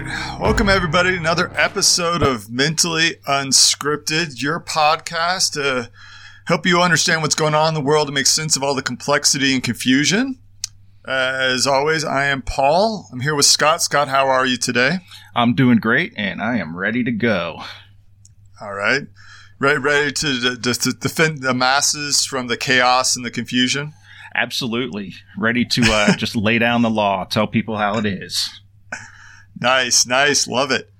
right. Welcome, everybody, to another episode of Mentally Unscripted, your podcast to help you understand what's going on in the world and make sense of all the complexity and confusion. As always, I am Paul. I'm here with Scott. Scott, how are you today? I'm doing great, and I am ready to go. All right. Ready to defend the masses from the chaos and the confusion? Absolutely. Ready to just lay down the law, tell people how it is. Nice. Love it.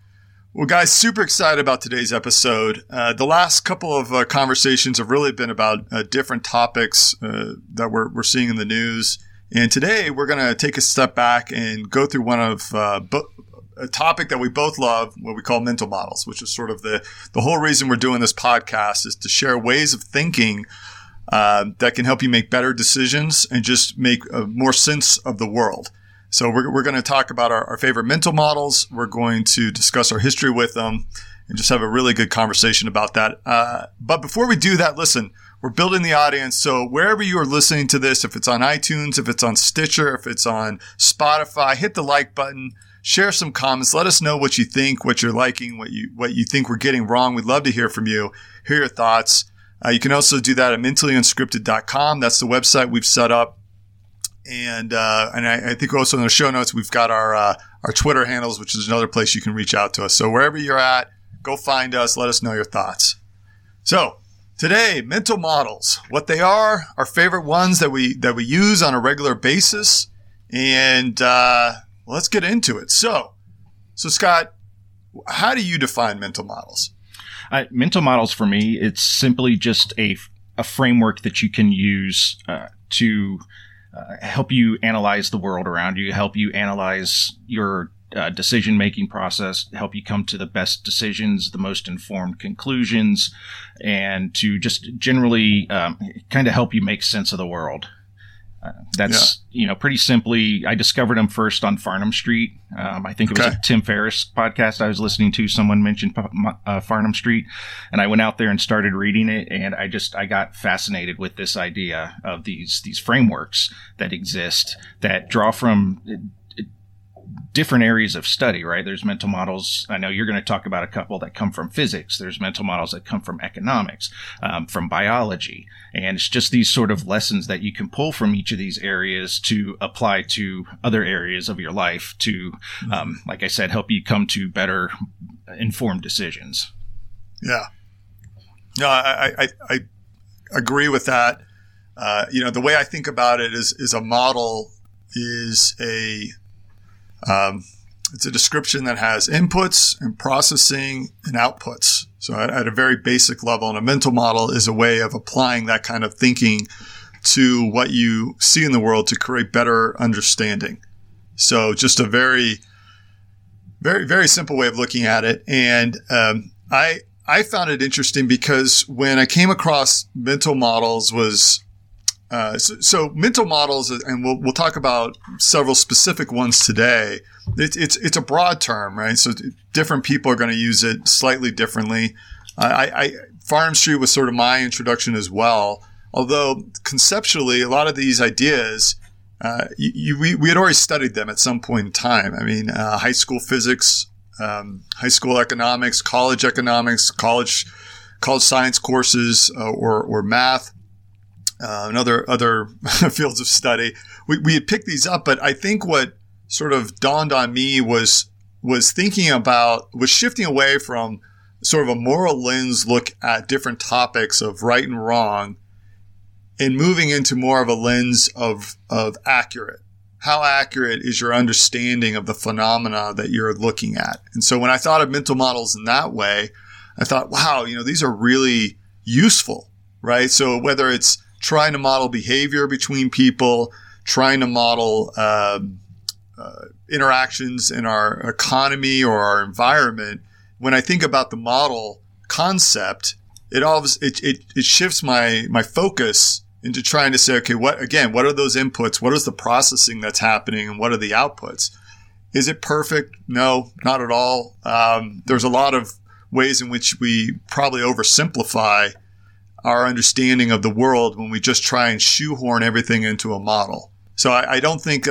Well, guys, super excited about today's episode. The last couple of conversations have really been about different topics that we're seeing in the news. And today we're going to take a step back and go through one of a topic that we both love, what we call mental models, which is sort of the whole reason we're doing this podcast is to share ways of thinking that can help you make better decisions and just make more sense of the world. So we're going to talk about our favorite mental models. We're going to discuss our history with them and just have a really good conversation about that. But before we do that, listen, we're building the audience. So wherever you are listening to this, if it's on iTunes, if it's on Stitcher, if it's on Spotify, hit the like button, share some comments. Let us know what you think, what you're liking, what you think we're getting wrong. We'd love to hear from you, hear your thoughts. You can also do that at mentallyunscripted.com. That's the website we've set up. And I think also in the show notes, we've got our Twitter handles, which is another place you can reach out to us. So wherever you're at, go find us. Let us know your thoughts. So today, mental models, what they are, our favorite ones that we use on a regular basis. And let's get into it. So Scott, how do you define mental models? Mental models for me, it's simply just a framework that you can use to help you analyze the world around you, help you analyze your decision-making process, help you come to the best decisions, the most informed conclusions, and to just generally kind of help you make sense of the world. Pretty simply, I discovered them first on Farnam Street. I think it was a Tim Ferriss podcast I was listening to. Someone mentioned Farnam Street, and I went out there and started reading it, and I got fascinated with this idea of these frameworks that exist that draw from different areas of study, right? There's mental models. I know you're going to talk about a couple that come from physics. There's mental models that come from economics, from biology. And it's just these sort of lessons that you can pull from each of these areas to apply to other areas of your life to, like I said, help you come to better informed decisions. Yeah. No, I agree with that. The way I think about it is a model is it's a description that has inputs and processing and outputs. So at a very basic level, and a mental model is a way of applying that kind of thinking to what you see in the world to create better understanding. So just a very, very, very simple way of looking at it. And I found it interesting because when I came across mental models was So mental models, and we'll talk about several specific ones today. It's a broad term, right? So different people are going to use it slightly differently. Farnam Street was sort of my introduction as well. Although conceptually, a lot of these ideas, we had already studied them at some point in time. I mean, high school physics, high school economics, college science courses, or math. And other fields of study, we had picked these up, but I think what sort of dawned on me was shifting away from sort of a moral lens look at different topics of right and wrong, and moving into more of a lens of accurate. How accurate is your understanding of the phenomena that you're looking at? And so when I thought of mental models in that way, I thought, wow, these are really useful, right? So whether it's trying to model behavior between people, trying to model interactions in our economy or our environment. When I think about the model concept, it shifts my focus into trying to say, okay, what are those inputs? What is the processing that's happening, and what are the outputs? Is it perfect? No, not at all. There's a lot of ways in which we probably oversimplify our understanding of the world when we just try and shoehorn everything into a model. So I don't think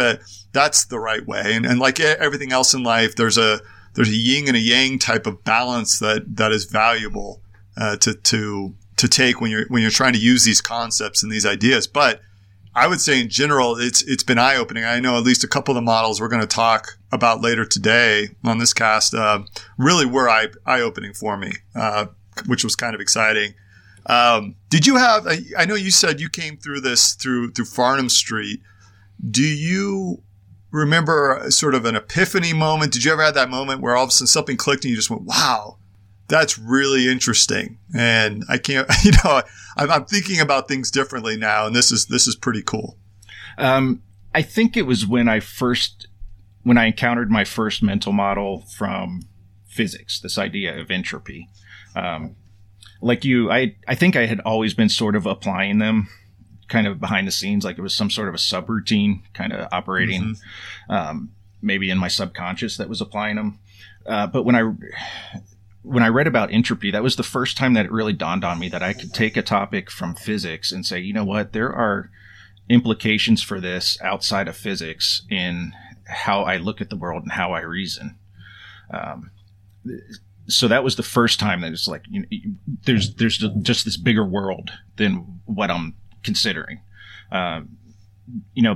that's the right way. And like everything else in life, there's a yin and a yang type of balance that is valuable to take when you're trying to use these concepts and these ideas. But I would say in general, it's been eye-opening. I know at least a couple of the models we're going to talk about later today on this cast really were eye-opening for me, which was kind of exciting. Did you have – I know you said you came through this through Farnam Street. Do you remember sort of an epiphany moment? Did you ever have that moment where all of a sudden something clicked and you just went, wow, that's really interesting? And I can't, I'm thinking about things differently now. And this is pretty cool. I think it was when I encountered my first mental model from physics, this idea of entropy. Like you, I think I had always been sort of applying them kind of behind the scenes, like it was some sort of a subroutine kind of operating, maybe in my subconscious that was applying them. But when I read about entropy, that was the first time that it really dawned on me that I could take a topic from physics and say, you know what, there are implications for this outside of physics in how I look at the world and how I reason. So that was the first time that it's like, there's just this bigger world than what I'm considering.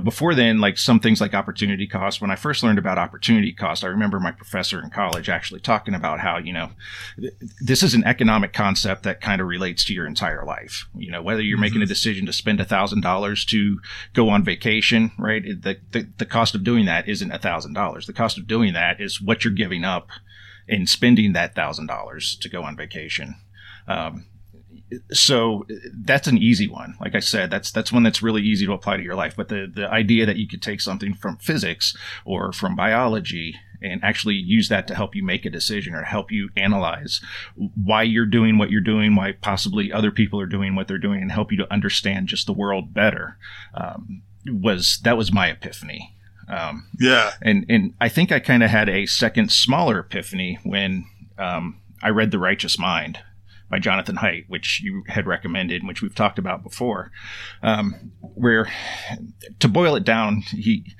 Before then, like some things like opportunity cost. When I first learned about opportunity cost, I remember my professor in college actually talking about how, this is an economic concept that kind of relates to your entire life. Whether you're making a decision to spend $1,000 to go on vacation, right? The cost of doing that isn't $1,000. The cost of doing that is what you're giving up in spending that $1,000 to go on vacation. So that's an easy one. Like I said, that's one that's really easy to apply to your life. But the idea that you could take something from physics or from biology and actually use that to help you make a decision or help you analyze why you're doing what you're doing, why possibly other people are doing what they're doing, and help you to understand just the world better, was my epiphany. And I think I kind of had a second smaller epiphany when I read The Righteous Mind by Jonathan Haidt, which you had recommended, which we've talked about before, where, to boil it down, he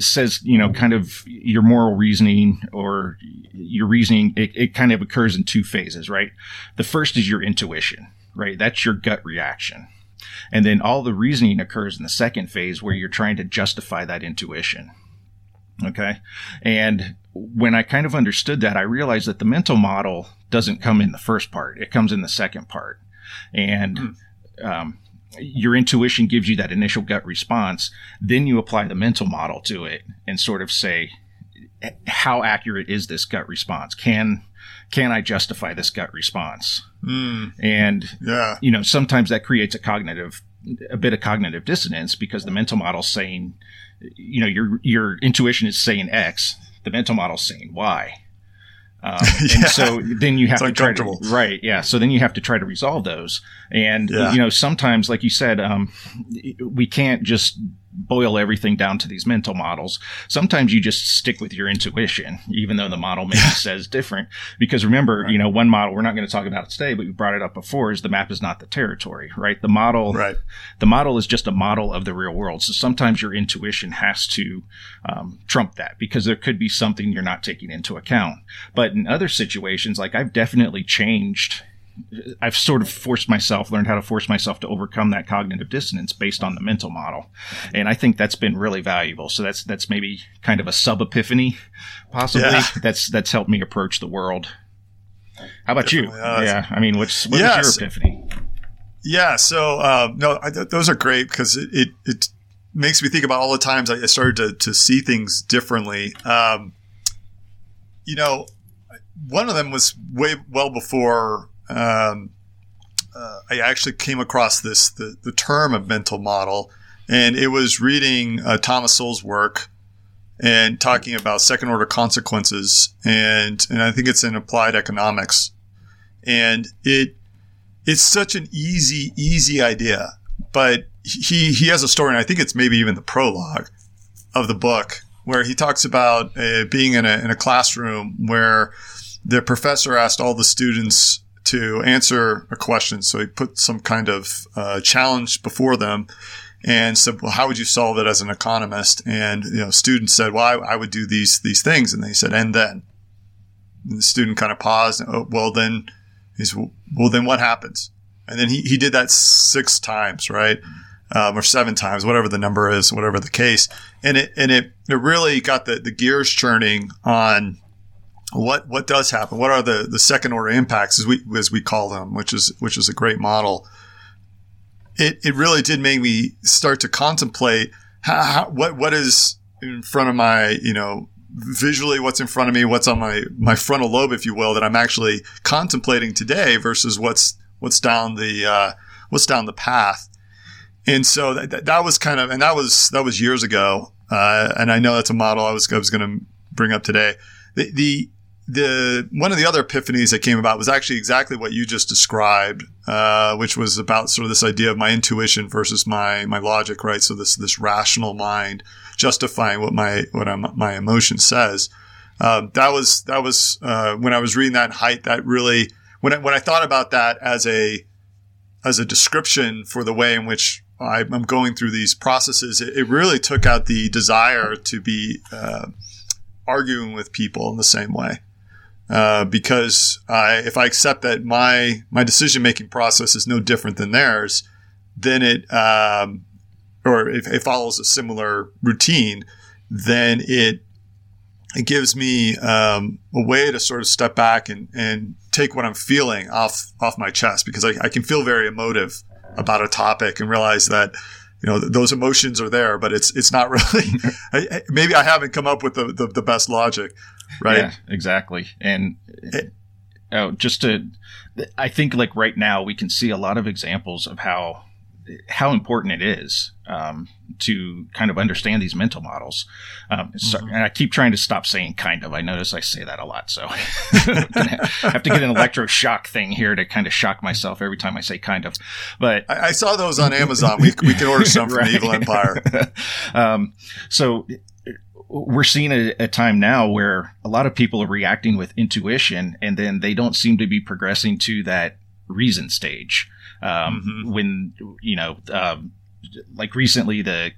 says, kind of your moral reasoning or your reasoning, it kind of occurs in two phases, right? The first is your intuition, right? That's your gut reaction. And then all the reasoning occurs in the second phase where you're trying to justify that intuition. Okay. And when I kind of understood that, I realized that the mental model doesn't come in the first part. It comes in the second part. And your intuition gives you that initial gut response. Then you apply the mental model to it and sort of say, how accurate is this gut response? Can I justify this gut response? Sometimes that creates a bit of cognitive dissonance, because the mental model's saying, your intuition is saying X, the mental model's saying Y. And so then you have to try to resolve those. And, sometimes, like you said, we can't just boil everything down to these mental models. Sometimes you just stick with your intuition, even though the model maybe says different. Because remember, one model we're not going to talk about today, but we brought it up before, is the map is not the territory, right? The model is just a model of the real world. So sometimes your intuition has to trump that, because there could be something you're not taking into account. But in other situations, like I've definitely changed. I've sort of learned how to force myself to overcome that cognitive dissonance based on the mental model. And I think that's been really valuable. So that's maybe kind of a sub epiphany, possibly. Yeah. That's helped me approach the world. How about you? Yeah. I mean, what was your epiphany? Yeah. So, those are great, because it makes me think about all the times I started to see things differently. One of them was way well before, I actually came across the term of mental model, and it was reading Thomas Sowell's work and talking about second-order consequences, and I think it's in applied economics. And it's such an easy idea, but he has a story, and I think it's maybe even the prologue of the book, where he talks about being in a classroom where the professor asked all the students to answer a question. So he put some kind of challenge before them, And so, well, how would you solve it as an economist? And, you know, students said, well, I would do these things. And they said, and then? And the student kind of paused. Oh, well, then he's, well, then what happens? And then he did that 6 times, right? Or 7 times, whatever the number is, whatever the case. And it really got the gears churning on what does happen? What are the second order impacts, as we call them, which is a great model. It really did make me start to contemplate what is in front of my, you know, visually what's in front of me, what's on my frontal lobe, if you will, that I'm actually contemplating today versus what's down the path. And so that was kind of, and that was years ago, and I know that's a model I was going to bring up today. The one of the other epiphanies that came about was actually exactly what you just described, which was about sort of this idea of my intuition versus my logic, right? So this rational mind justifying what my emotion says. That was when I was reading that Haidt, that really when I thought about that as a description for the way in which I'm going through these processes, it really took out the desire to be arguing with people in the same way. Because if I accept that my decision-making process is no different than theirs, then it follows a similar routine, then it gives me a way to sort of step back and take what I'm feeling off my chest, because I can feel very emotive about a topic and realize that, you know, those emotions are there, but it's not really – maybe I haven't come up with the best logic, right? Yeah, exactly. And I think like right now we can see a lot of examples of how important it is to kind of understand these mental models. And I keep trying to stop saying kind of. I notice I say that a lot. So I have to get an electroshock thing here to kind of shock myself every time I say kind of. But I saw those on Amazon. We can order some from right. The Evil Empire. So we're seeing a time now where a lot of people are reacting with intuition, and then they don't seem to be progressing to that reason stage. When, you know, like recently the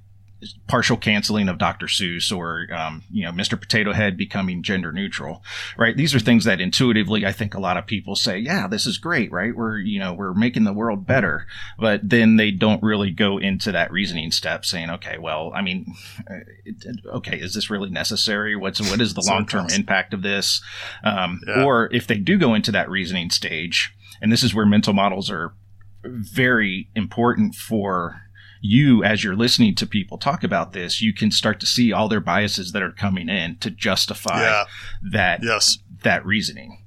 partial canceling of Dr. Seuss or, you know, Mr. Potato Head becoming gender neutral, right? These are things that intuitively I think a lot of people say, yeah, this is great, right? We're making the world better, but then they don't really go into that reasoning step saying, okay, well, I mean, okay, is this really necessary? What is the long-term impact of this? Or if they do go into that reasoning stage, and this is where mental models are very important for you as you're listening to people talk about this, you can start to see all their biases that are coming in to justify that reasoning.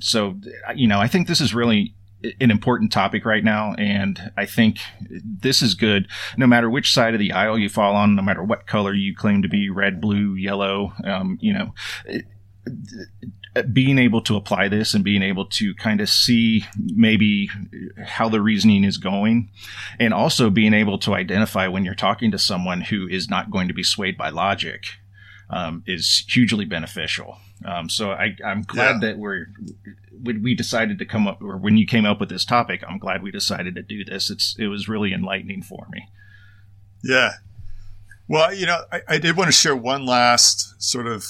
So, you know, I think this is really an important topic right now. And I think this is good no matter which side of the aisle you fall on, no matter what color you claim to be, red, blue, yellow, you know, being able to apply this and being able to kind of see maybe how the reasoning is going, and also being able to identify when you're talking to someone who is not going to be swayed by logic is hugely beneficial. So I'm glad that we decided to come up, or when you came up with this topic, I'm glad we decided to do this. It was really enlightening for me. Yeah. Well, you know, I did want to share one last sort of,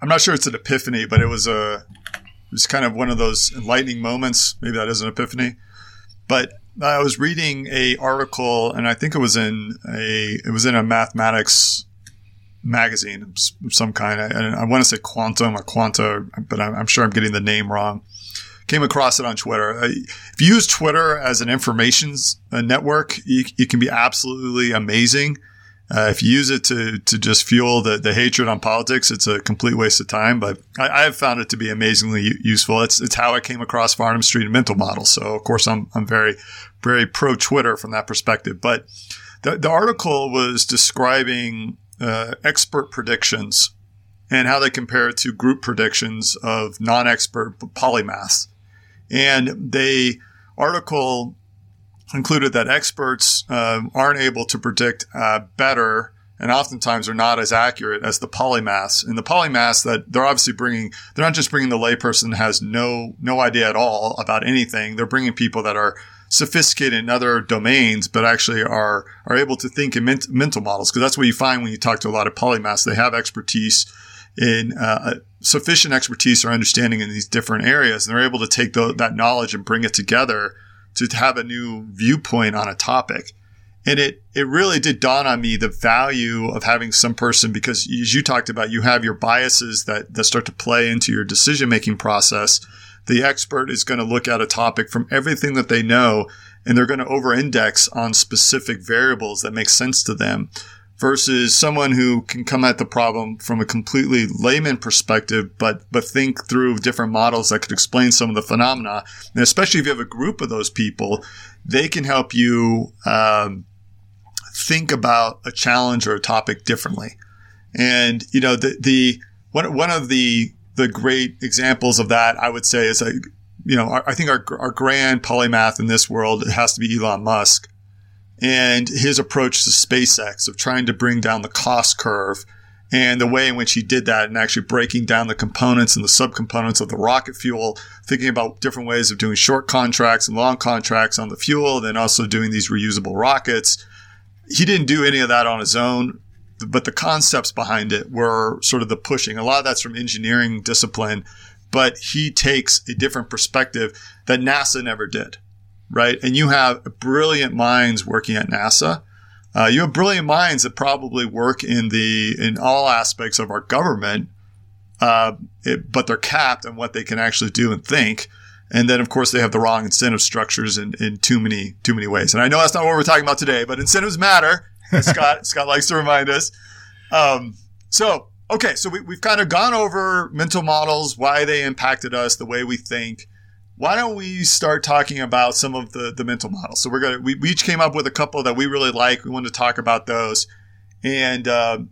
I'm not sure it's an epiphany, but it was kind of one of those enlightening moments. Maybe that is an epiphany. But I was reading a article, and I think it was in a mathematics magazine of some kind. I want to say Quantum or Quanta, but I'm sure I'm getting the name wrong. Came across it on Twitter. If you use Twitter as an information network, it can be absolutely amazing. If you use it to just fuel the hatred on politics, it's a complete waste of time. But I have found it to be amazingly useful. It's how I came across Farnam Street and mental models. So of course I'm very, very pro Twitter from that perspective. But the article was describing expert predictions and how they compare to group predictions of non-expert polymaths. And the article included that experts aren't able to predict better, and oftentimes are not as accurate as the polymaths. And the polymaths that they're obviously bringing, they're not just bringing the layperson that has no idea at all about anything. They're bringing people that are sophisticated in other domains, but actually are able to think in mental models. Because that's what you find when you talk to a lot of polymaths. They have expertise in sufficient expertise or understanding in these different areas, and they're able to take that knowledge and bring it together to have a new viewpoint on a topic. And it really did dawn on me the value of having some person, because as you talked about, you have your biases that start to play into your decision-making process. The expert is going to look at a topic from everything that they know, and they're going to over-index on specific variables that make sense to them, versus someone who can come at the problem from a completely layman perspective, but think through different models that could explain some of the phenomena. And especially if you have a group of those people, they can help you think about a challenge or a topic differently. And, you know, one of the great examples of that, I would say, is, you know, I think our grand polymath in this world, it has to be Elon Musk, and his approach to SpaceX of trying to bring down the cost curve, and the way in which he did that, and actually breaking down the components and the subcomponents of the rocket fuel, thinking about different ways of doing short contracts and long contracts on the fuel, and then also doing these reusable rockets. He didn't do any of that on his own, but the concepts behind it were sort of the pushing. A lot of that's from engineering discipline, but he takes a different perspective that NASA never did, right? And you have brilliant minds working at NASA. You have brilliant minds that probably work in all aspects of our government, but they're capped on what they can actually do and think. And then, of course, they have the wrong incentive structures in too many ways. And I know that's not what we're talking about today, but incentives matter, as Scott likes to remind us. So we've kind of gone over mental models, why they impacted us, the way we think. Why don't we start talking about some of the mental models? So we each came up with a couple that we really like. We wanted to talk about those. And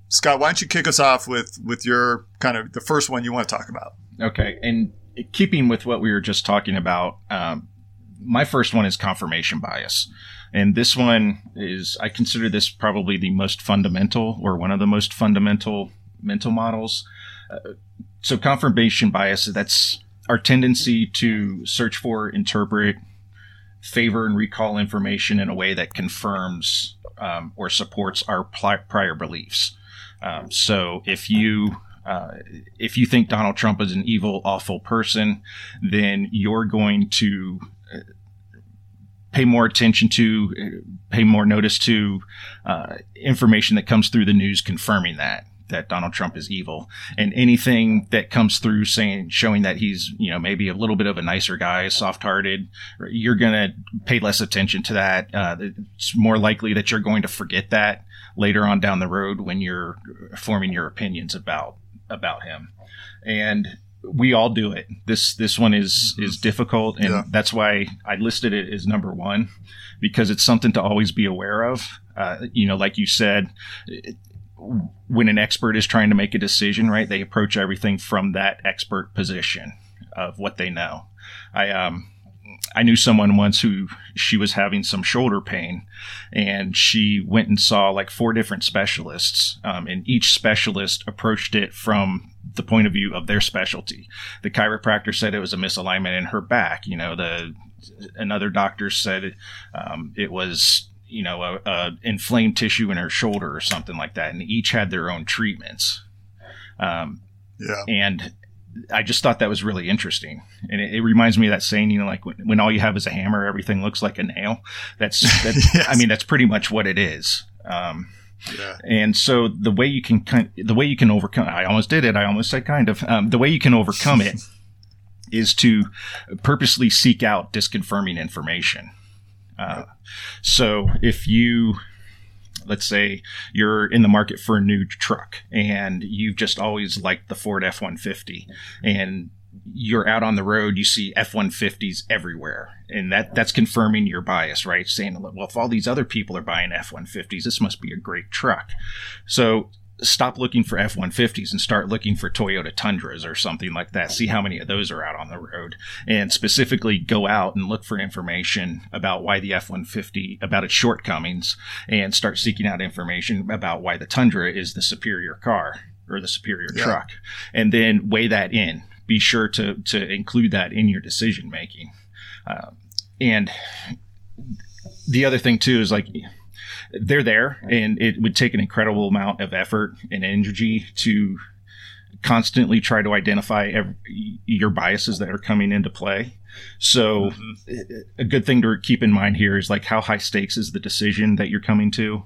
Scott, why don't you kick us off with your kind of the first one you want to talk about? Okay, and keeping with what we were just talking about, my first one is confirmation bias. And this one is, I consider this probably the most fundamental, or one of the most fundamental mental models. So confirmation bias, that's our tendency to search for, interpret, favor, and recall information in a way that confirms or supports our prior beliefs. So if you think Donald Trump is an evil, awful person, then you're going to pay more attention to, pay more notice to information that comes through the news confirming that Donald Trump is evil, and anything that comes through showing that he's, you know, maybe a little bit of a nicer guy, soft-hearted, you're going to pay less attention to that. It's more likely that you're going to forget that later on down the road when you're forming your opinions about him. And we all do it. This one is difficult, and that's why I listed it as number one, because it's something to always be aware of. You know, like you said, when an expert is trying to make a decision, right, they approach everything from that expert position of what they know. I knew someone once who, she was having some shoulder pain, and she went and saw like 4 different specialists, and each specialist approached it from the point of view of their specialty. The chiropractor said it was a misalignment in her back. You know, another doctor said it was, you know, a inflamed tissue in her shoulder or something like that. And each had their own treatments. And I just thought that was really interesting. And it reminds me of that saying, you know, like when all you have is a hammer, everything looks like a nail. That's yes. I mean, that's pretty much what it is. And so the way you can overcome, I almost did it. I almost said kind of, the way you can overcome it is to purposely seek out disconfirming information. So if you, let's say you're in the market for a new truck and you've just always liked the Ford F-150, and you're out on the road, you see F-150s everywhere, and that's confirming your bias, right? Saying, well, if all these other people are buying F-150s, this must be a great truck. So stop looking for F-150s and start looking for Toyota Tundras or something like that. See how many of those are out on the road, and specifically go out and look for information about why the F-150, about its shortcomings, and start seeking out information about why the Tundra is the superior car or the superior truck, and then weigh that in. Be sure to include that in your decision making. And the other thing too is like they're there, and it would take an incredible amount of effort and energy to constantly try to identify your biases that are coming into play. So a good thing to keep in mind here is like how high stakes is the decision that you're coming to.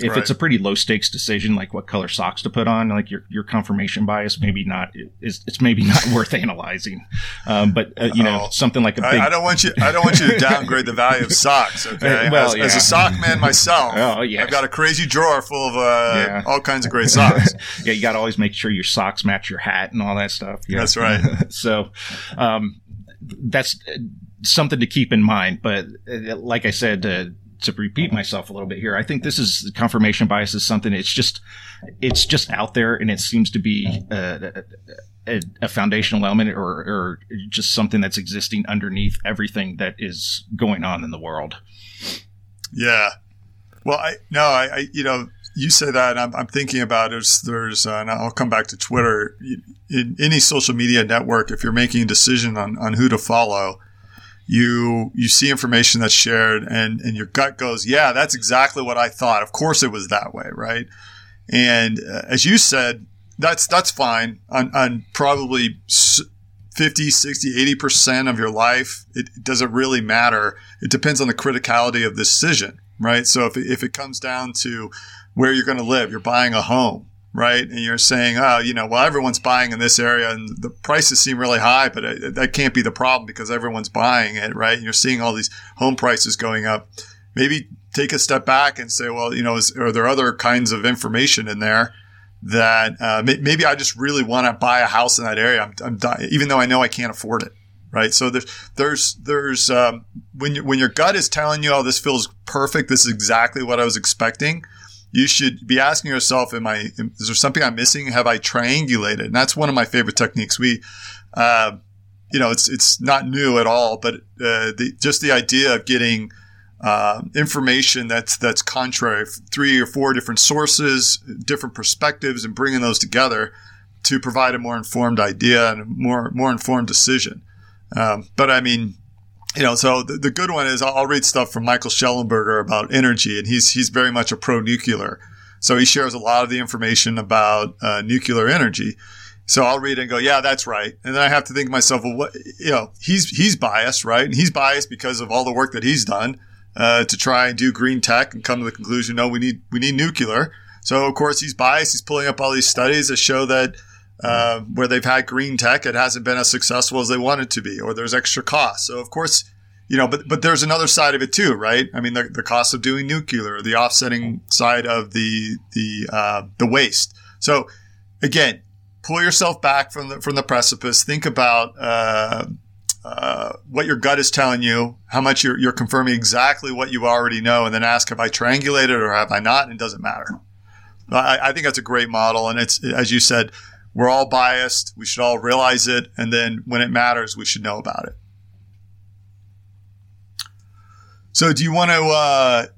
If it's a pretty low stakes decision, like what color socks to put on, like your confirmation bias, it's maybe not worth analyzing. Something like a big. I don't want you to downgrade the value of socks. Okay, as a sock man myself, I've got a crazy drawer full of all kinds of great socks. Yeah, you got to always make sure your socks match your hat and all that stuff. Yeah. That's right. So, that's something to keep in mind. But like I said. To repeat myself a little bit here, I think this is confirmation bias is something. It's just out there, and it seems to be a foundational element or just something that's existing underneath everything that is going on in the world. Yeah. Well, you say that, and I'm thinking about it. And I'll come back to Twitter. In any social media network, if you're making a decision on who to follow. You see information that's shared and your gut goes, yeah, that's exactly what I thought. Of course it was that way, right? And as you said, that's fine. On probably 50, 60, 80% of your life, it doesn't really matter. It depends on the criticality of the decision, right? So if it comes down to where you're going to live, you're buying a home, right? And you're saying, everyone's buying in this area and the prices seem really high, but that can't be the problem because everyone's buying it, right? And you're seeing all these home prices going up. Maybe take a step back and say, are there other kinds of information in there that maybe I just really want to buy a house in that area, even though I know I can't afford it, right? So there's when your gut is telling you, oh, this feels perfect, this is exactly what I was expecting, you should be asking yourself, is there something I'm missing? Have I triangulated? And that's one of my favorite techniques. We, it's not new at all, but just the idea of getting information that's contrary, 3 or 4 different sources, different perspectives, and bringing those together to provide a more informed idea and a more informed decision. So the good one is I'll read stuff from Michael Schellenberger about energy, and he's very much a pro-nuclear. So he shares a lot of the information about nuclear energy. So I'll read it and go, yeah, that's right. And then I have to think to myself, he's biased, right? And he's biased because of all the work that he's done to try and do green tech and come to the conclusion, no, we need nuclear. So of course he's biased. He's pulling up all these studies that show that where they've had green tech, it hasn't been as successful as they wanted to be, or there's extra costs. So, of course, but there's another side of it too, right? I mean, the cost of doing nuclear, the offsetting side of the waste. So, again, pull yourself back from the precipice. Think about what your gut is telling you, how much you're confirming exactly what you already know, and then ask, have I triangulated or have I not? And it doesn't matter. I think that's a great model, and it's, as you said, we're all biased. We should all realize it. And then when it matters, we should know about it. So do you want to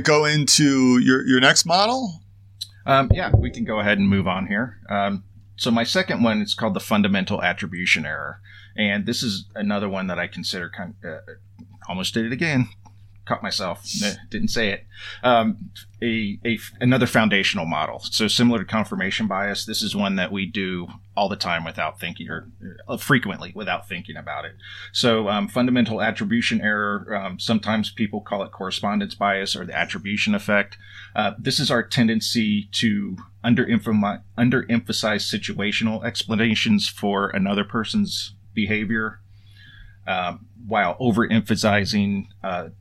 go into your next model? We can go ahead and move on here. So my second one is called the fundamental attribution error. And this is another one that I consider kind of, almost did it again. Caught myself, didn't say it. Another foundational model. So similar to confirmation bias, this is one that we do all the time without thinking, or frequently without thinking about it. So fundamental attribution error, sometimes people call it correspondence bias or the attribution effect. This is our tendency to underemphasize situational explanations for another person's behavior, while overemphasizing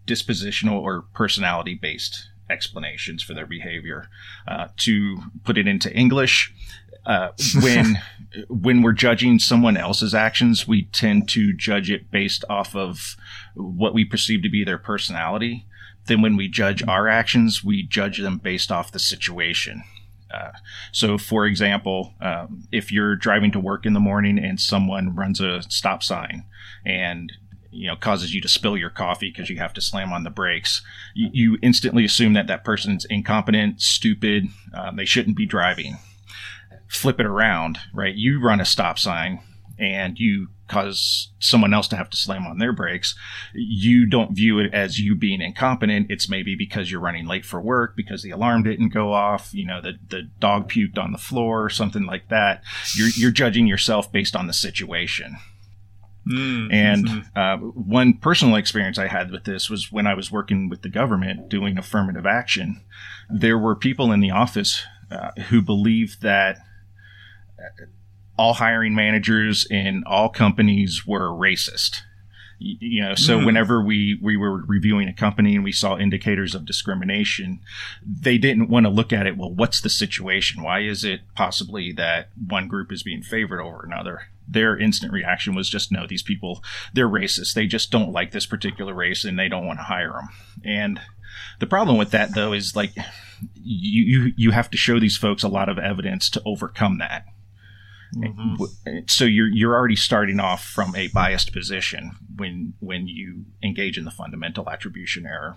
dispositional or personality-based explanations for their behavior. To put it into English, when we're judging someone else's actions, we tend to judge it based off of what we perceive to be their personality. Then when we judge our actions, we judge them based off the situation. So, for example, if you're driving to work in the morning and someone runs a stop sign and causes you to spill your coffee because you have to slam on the brakes, you instantly assume that person's incompetent, stupid, they shouldn't be driving. Flip it around, right? You run a stop sign and you cause someone else to have to slam on their brakes, you don't view it as you being incompetent. It's maybe because you're running late for work, because the alarm didn't go off, you know, the dog puked on the floor or something like that. You're judging yourself based on the situation. One personal experience I had with this was when I was working with the government doing affirmative action. There were people in the office who believed that all hiring managers in all companies were racist. You know, so whenever we were reviewing a company and we saw indicators of discrimination, they didn't want to look at it. Well, what's the situation? Why is it possibly that one group is being favored over another? Their instant reaction was just, no, these people, they're racist. They just don't like this particular race and they don't want to hire them. And the problem with that, though, is like you have to show these folks a lot of evidence to overcome that. Mm-hmm. So you're already starting off from a biased position when you engage in the fundamental attribution error.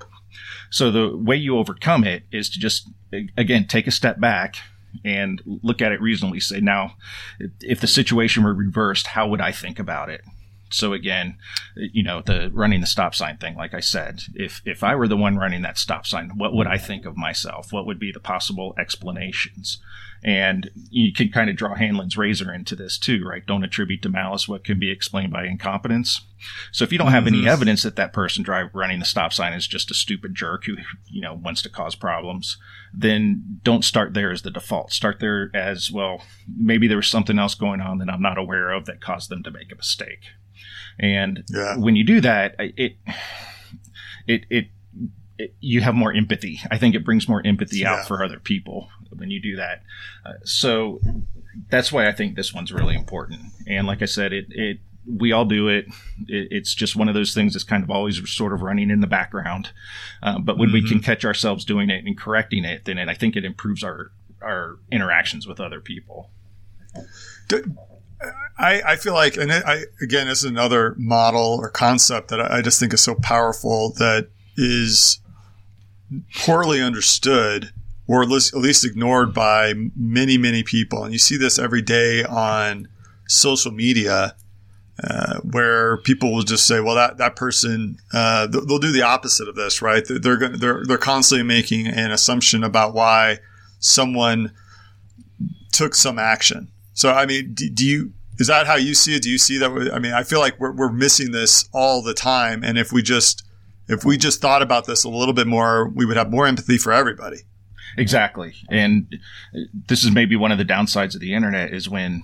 So the way you overcome it is to just, again, take a step back and look at it reasonably. Say, now, if the situation were reversed, how would I think about it? So again, you know, the running the stop sign thing, like I said, if I were the one running that stop sign, what would I think of myself? What would be the possible explanations? And you can kind of draw Hanlon's razor into this too, right? Don't attribute to malice what can be explained by incompetence. So if you don't have any evidence that that person running the stop sign is just a stupid jerk who, you know, wants to cause problems, then don't start there as the default. Start there as, well, maybe there was something else going on that I'm not aware of that caused them to make a mistake. And when you do that, it you have more empathy. I think it brings more empathy out for other people when you do that. So that's why I think this one's really important. And like I said, it we all do it. It's just one of those things that's kind of always sort of running in the background. But when we can catch ourselves doing it and correcting it, then I think it improves our interactions with other people. I feel like, and again, this is another model or concept that I just think is so powerful that is poorly understood, or at least ignored by many, many people. And you see this every day on social media, where people will just say, well, that person, they'll do the opposite of this, right? They're constantly making an assumption about why someone took some action. So, I mean, do you, is that how you see it? Do you see that? I mean, I feel like we're missing this all the time. And if we just thought about this a little bit more, we would have more empathy for everybody. Exactly. And this is maybe one of the downsides of the internet is when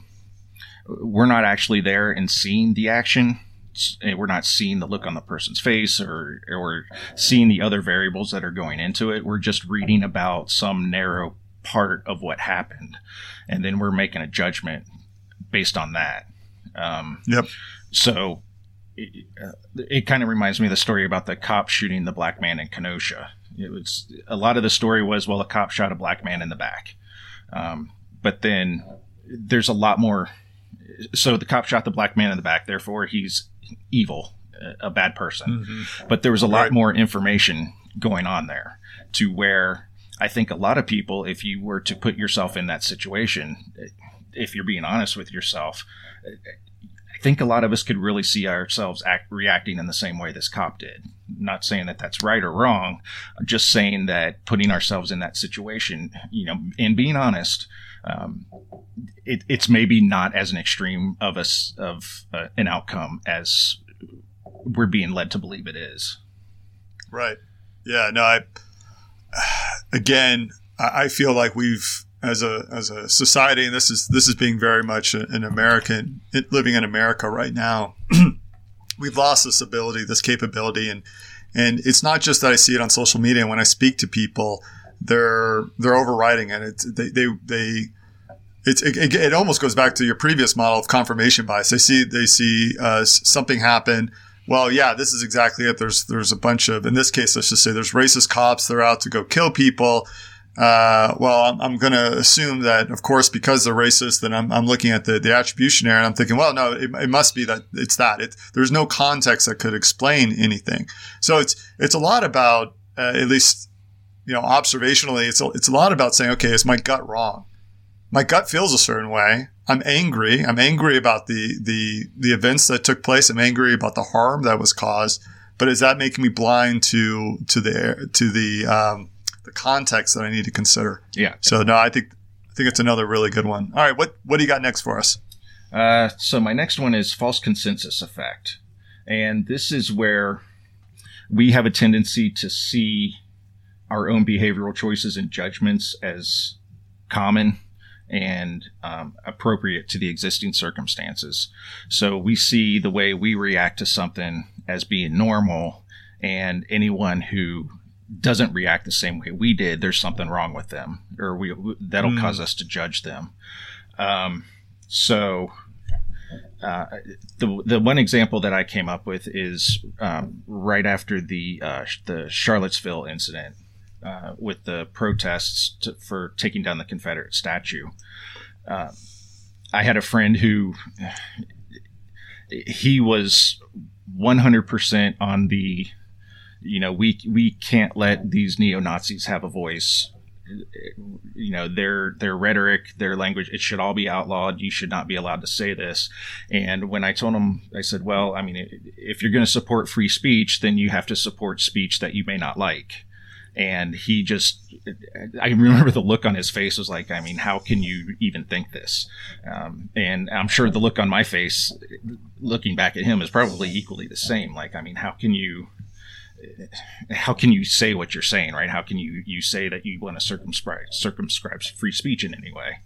we're not actually there and seeing the action. We're not seeing the look on the person's face or seeing the other variables that are going into it. We're just reading about some narrow part of what happened, and then we're making a judgment based on that. So it kind of reminds me of the story about the cop shooting the black man in Kenosha. It was, a lot of the story was, well, a cop shot a black man in the back. But then there's a lot more. So the cop shot the black man in the back, therefore he's evil, a bad person. But there was a lot more information going on there, to where I think a lot of people, if you were to put yourself in that situation, if you're being honest with yourself, I think a lot of us could really see ourselves reacting in the same way this cop did. Not saying that that's right or wrong, just saying that putting ourselves in that situation, you know, and being honest, it's maybe not as an extreme of us of an outcome as we're being led to believe it is. Right. Yeah. No. Again, I feel like we've, as a society, and this is being very much an American, living in America right now, we've lost this ability, this capability, and it's not just that I see it on social media. And when I speak to people, they're overriding it. It almost goes back to your previous model of confirmation bias. They see something happen. Well, yeah, this is exactly it. There's a bunch of, in this case, let's just say there's racist cops. They're out to go kill people. Well, I'm going to assume that, of course, because they're racist, then I'm looking at the attribution error and I'm thinking, well, no, it must be that it's that. There's no context that could explain anything. So it's a lot about, at least, you know, observationally, it's a lot about saying, okay, is my gut wrong? My gut feels a certain way. I'm angry. I'm angry about the events that took place. I'm angry about the harm that was caused. But is that making me blind to the context that I need to consider? Yeah. So no, I think it's another really good one. All right, what do you got next for us? So my next one is false consensus effect, and this is where we have a tendency to see our own behavioral choices and judgments as common and appropriate to the existing circumstances. So we see the way we react to something as being normal, and anyone who doesn't react the same way we did, there's something wrong with them, or that'll cause us to judge them. The one example that I came up with is right after the Charlottesville incident. With the protests for taking down the Confederate statue. I had a friend who, he was 100% on the, we can't let these neo-Nazis have a voice. Their rhetoric, their language, it should all be outlawed. You should not be allowed to say this. And when I told him, I said, well, I mean, if you're going to support free speech, then you have to support speech that you may not like. And he just, I remember the look on his face was like, I mean, how can you even think this? And I'm sure the look on my face, looking back at him, is probably equally the same. Like, I mean, how can you say what you're saying, right? How can you say that you want to circumscribe free speech in any way?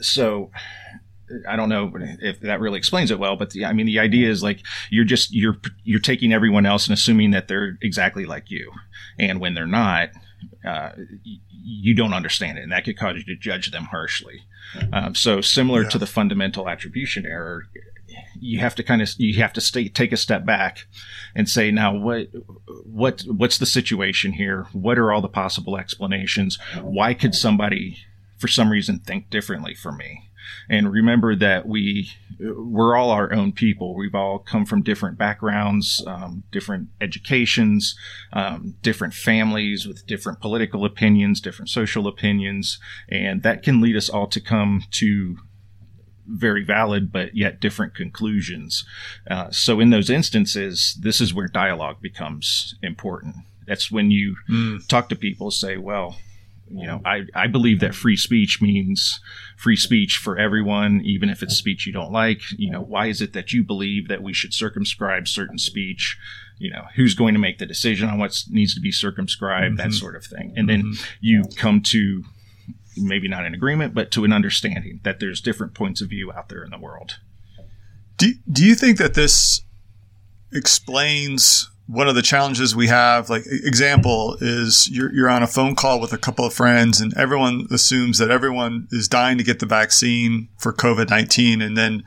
So I don't know if that really explains it well, but the idea is like you're taking everyone else and assuming that they're exactly like you, and when they're not, you don't understand it, and that could cause you to judge them harshly. So similar to the fundamental attribution error, you have to take a step back and say, now what's the situation here? What are all the possible explanations? Why could somebody for some reason think differently from me? And remember that we're all our own people. We've all come from different backgrounds, different educations, different families with different political opinions, different social opinions. And that can lead us all to come to very valid but yet different conclusions. So in those instances, this is where dialogue becomes important. That's when you talk to people, say, well, I believe that free speech means free speech for everyone, even if it's speech you don't like. Why is it that you believe that we should circumscribe certain speech? Who's going to make the decision on what needs to be circumscribed, that sort of thing. And then you come to maybe not an agreement, but to an understanding that there's different points of view out there in the world. Do you think that this explains one of the challenges we have? Like, example is you're on a phone call with a couple of friends and everyone assumes that everyone is dying to get the vaccine for COVID-19. And then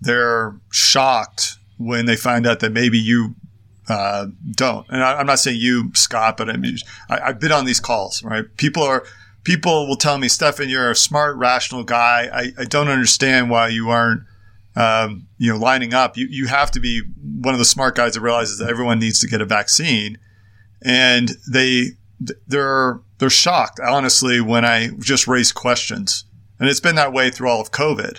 they're shocked when they find out that maybe you don't. And I'm not saying you, Scott, but I mean, I've been on these calls, right? People will tell me, Stefan, you're a smart, rational guy. I don't understand why you aren't lining up. You have to be one of the smart guys that realizes that everyone needs to get a vaccine, and they're shocked, honestly, when I just raise questions, and it's been that way through all of COVID.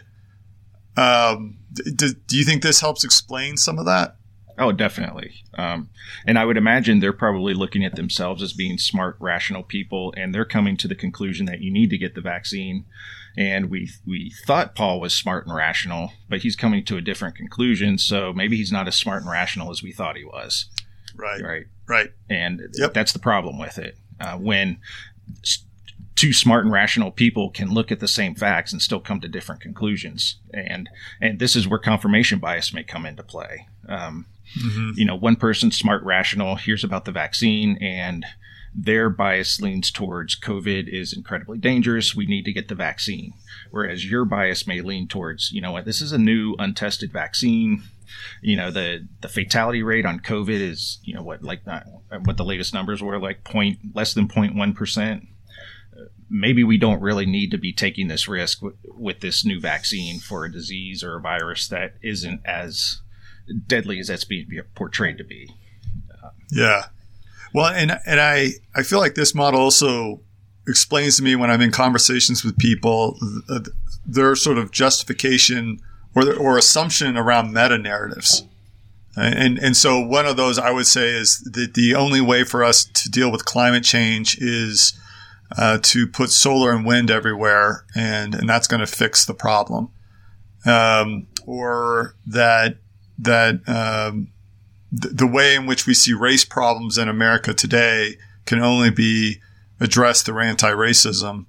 Do you think this helps explain some of that? Oh, definitely. And I would imagine they're probably looking at themselves as being smart, rational people, and they're coming to the conclusion that you need to get the vaccine. And we thought Paul was smart and rational, but he's coming to a different conclusion. So maybe he's not as smart and rational as we thought he was. Right. And that's the problem with it. When two smart and rational people can look at the same facts and still come to different conclusions. And this is where confirmation bias may come into play. One person's smart, rational, hears about the vaccine, and their bias leans towards COVID is incredibly dangerous. We need to get the vaccine. Whereas your bias may lean towards, this is a new untested vaccine. The fatality rate on COVID is, what the latest numbers were, like less than 0.1%. Maybe we don't really need to be taking this risk with this new vaccine for a disease or a virus that isn't as deadly as that's being portrayed to be. Well, and I feel like this model also explains to me when I'm in conversations with people, their sort of justification or assumption around meta-narratives. And so one of those I would say is that the only way for us to deal with climate change is to put solar and wind everywhere, and that's going to fix the problem. Or that the way in which we see race problems in America today can only be addressed through anti-racism.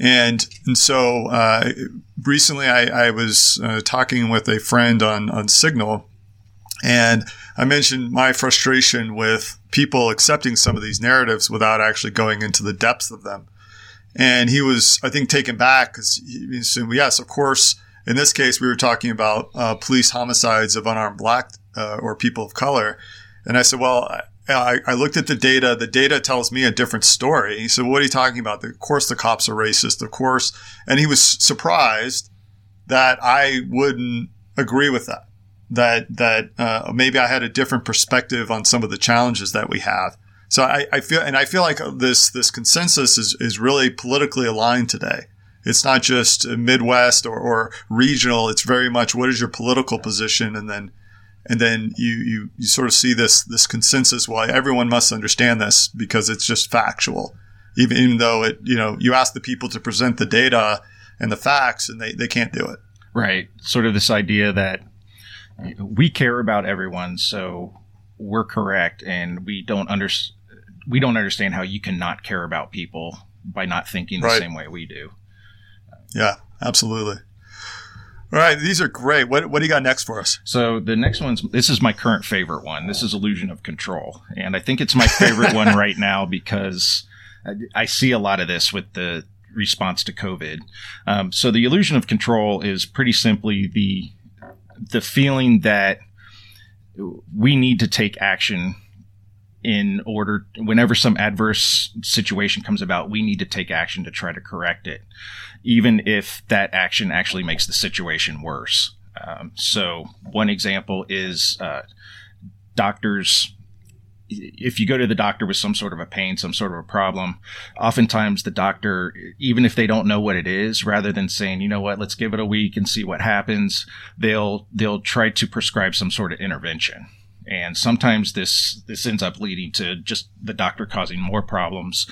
And so recently I was talking with a friend on Signal, and I mentioned my frustration with people accepting some of these narratives without actually going into the depths of them. And he was, I think, taken back because he assumed, yes, of course, in this case, we were talking about police homicides of unarmed black or people of color. And I said, well, I looked at the data. The data tells me a different story. He said, well, what are you talking about? Of course the cops are racist, of course. And he was surprised that I wouldn't agree with that. That maybe I had a different perspective on some of the challenges that we have. So I feel like this consensus is really politically aligned today. It's not just Midwest or regional. It's very much what is your political position, and then you sort of see this consensus. Well, everyone must understand this because it's just factual, even though it you ask the people to present the data and the facts, and they can't do it. Right. Sort of this idea that we care about everyone, so we're correct, and we don't understand how you can not care about people by not thinking the same way we do. Yeah, absolutely. All right, these are great. What do you got next for us? So the next one's this is my current favorite one. This is Illusion of Control, and I think it's my favorite one right now because I see a lot of this with the response to COVID. So the illusion of control is pretty simply the feeling that we need to take action in order, whenever some adverse situation comes about, we need to take action to try to correct it, even if that action actually makes the situation worse. So one example is doctors. If you go to the doctor with some sort of a pain, some sort of a problem, oftentimes the doctor, even if they don't know what it is, rather than saying, you know what, let's give it a week and see what happens, they'll try to prescribe some sort of intervention. And sometimes this ends up leading to just the doctor causing more problems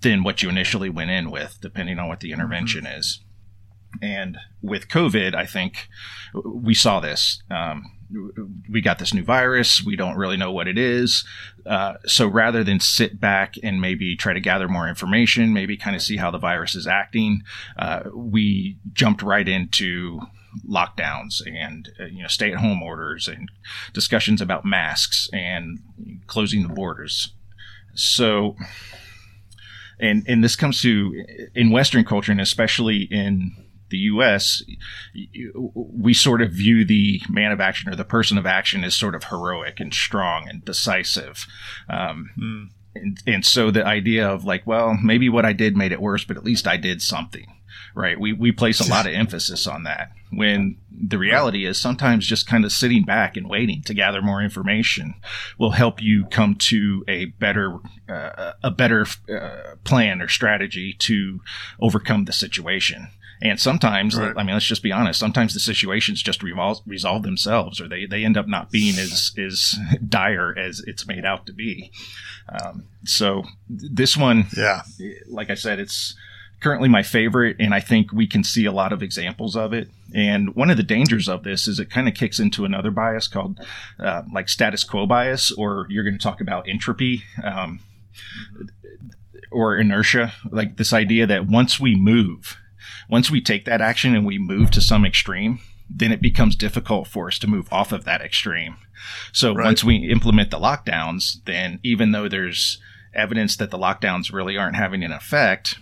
than what you initially went in with, depending on what the intervention is. And with COVID, I think we saw this. We got this new virus. We don't really know what it is. So rather than sit back and maybe try to gather more information, maybe kind of see how the virus is acting, we jumped right into lockdowns and stay-at-home orders and discussions about masks and closing the borders. So, and this comes to in Western culture, and especially in the U.S., we sort of view the man of action or the person of action as sort of heroic and strong and decisive. And so the idea of like, well, maybe what I did made it worse, but at least I did something, right? We place a lot of emphasis on that when the reality is sometimes just kind of sitting back and waiting to gather more information will help you come to a better plan or strategy to overcome the situation. And sometimes, I mean, let's just be honest, sometimes the situations just resolve themselves or they end up not being as dire as it's made out to be. So this one, like I said, it's currently my favorite, and I think we can see a lot of examples of it. And one of the dangers of this is it kind of kicks into another bias called like status quo bias, or you're going to talk about entropy or inertia, like this idea that once we take that action and we move to some extreme, then it becomes difficult for us to move off of that extreme. So once we implement the lockdowns, then even though there's evidence that the lockdowns really aren't having an effect,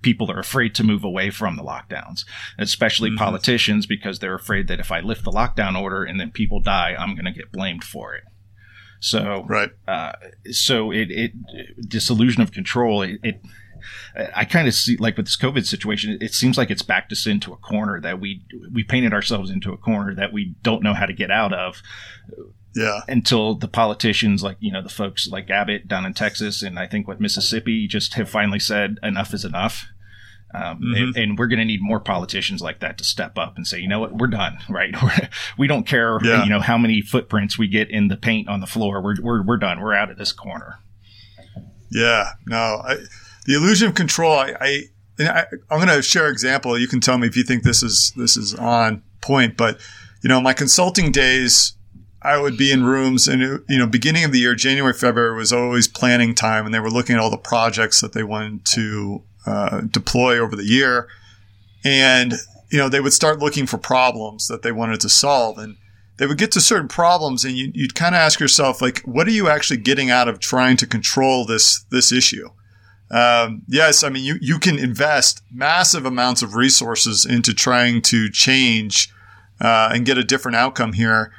people are afraid to move away from the lockdowns, especially politicians, because they're afraid that if I lift the lockdown order and then people die, I'm going to get blamed for it. So, so this illusion of control, it I kind of see, like with this COVID situation, it seems like it's backed us into a corner that we painted ourselves into a corner that we don't know how to get out of. Yeah. Until the politicians, like, you know, the folks like Abbott down in Texas, and I think with Mississippi, just have finally said enough is enough. And we're going to need more politicians like that to step up and say, you know what, we're done, right? We don't care, you know, how many footprints we get in the paint on the floor. We're done. We're out of this corner. Yeah. No, the illusion of control. I'm going to share an example. You can tell me if you think this is on point, but you know, my consulting days, I would be in rooms, and it, you know, beginning of the year, January, February was always planning time, and they were looking at all the projects that they wanted to deploy over the year. And, you know, they would start looking for problems that they wanted to solve, and they would get to certain problems, and you'd kind of ask yourself, like, what are you actually getting out of trying to control this issue? Yes. I mean, you can invest massive amounts of resources into trying to change and get a different outcome here,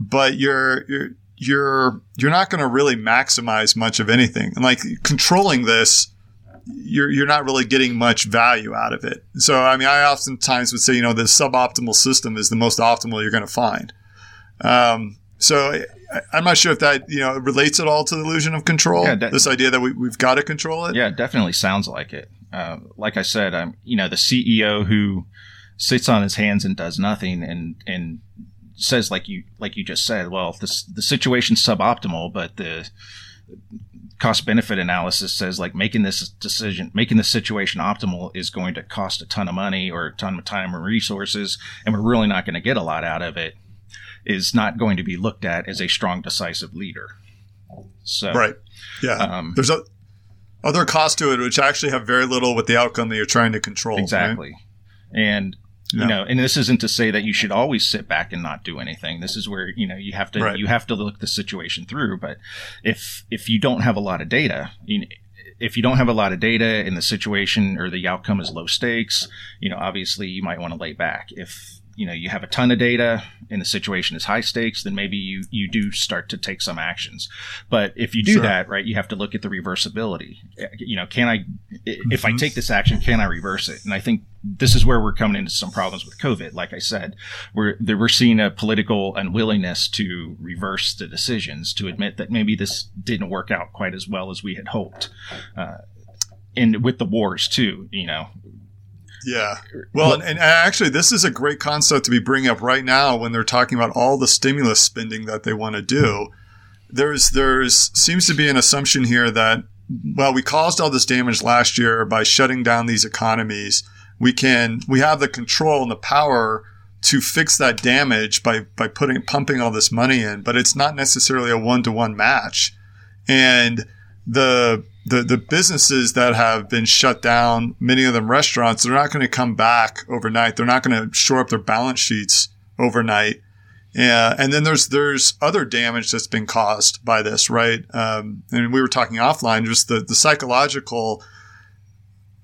but you're not going to really maximize much of anything. And like controlling this, you're not really getting much value out of it. So, I mean, I oftentimes would say, you know, the suboptimal system is the most optimal you're going to find. So I'm not sure if that, you know, relates at all to the illusion of control, this idea that we've got to control it. Yeah, it definitely sounds like it. Like I said, I'm, you know, the CEO who sits on his hands and does nothing and says, like you just said, well, the situation's suboptimal, but the cost benefit analysis says like making the situation optimal is going to cost a ton of money or a ton of time and resources, and we're really not going to get a lot out of it, is not going to be looked at as a strong, decisive leader. So, right. Yeah. There's other costs to it, which actually have very little with the outcome that you're trying to control. Exactly. Right? And, you know, and this isn't to say that you should always sit back and not do anything. This is where, you know, you have to look the situation through. But if you don't have a lot of data, and the situation or the outcome is low stakes, you know, obviously you might want to lay back. If, you know, you have a ton of data and the situation is high stakes, then maybe you do start to take some actions. But if you do that, right, you have to look at the reversibility. You know, if I take this action, can I reverse it? And I think this is where we're coming into some problems with COVID. Like I said, we're seeing a political unwillingness to reverse the decisions, to admit that maybe this didn't work out quite as well as we had hoped. And with the wars too, you know. Yeah. Well, and actually, this is a great concept to be bringing up right now when they're talking about all the stimulus spending that they want to do. There's seems to be an assumption here that, well, we caused all this damage last year by shutting down these economies. We have the control and the power to fix that damage by pumping all this money in, but it's not necessarily a one-to-one match. And the businesses that have been shut down, many of them restaurants, they're not going to come back overnight. They're not going to shore up their balance sheets overnight. And then there's other damage that's been caused by this, right? And we were talking offline, just the psychological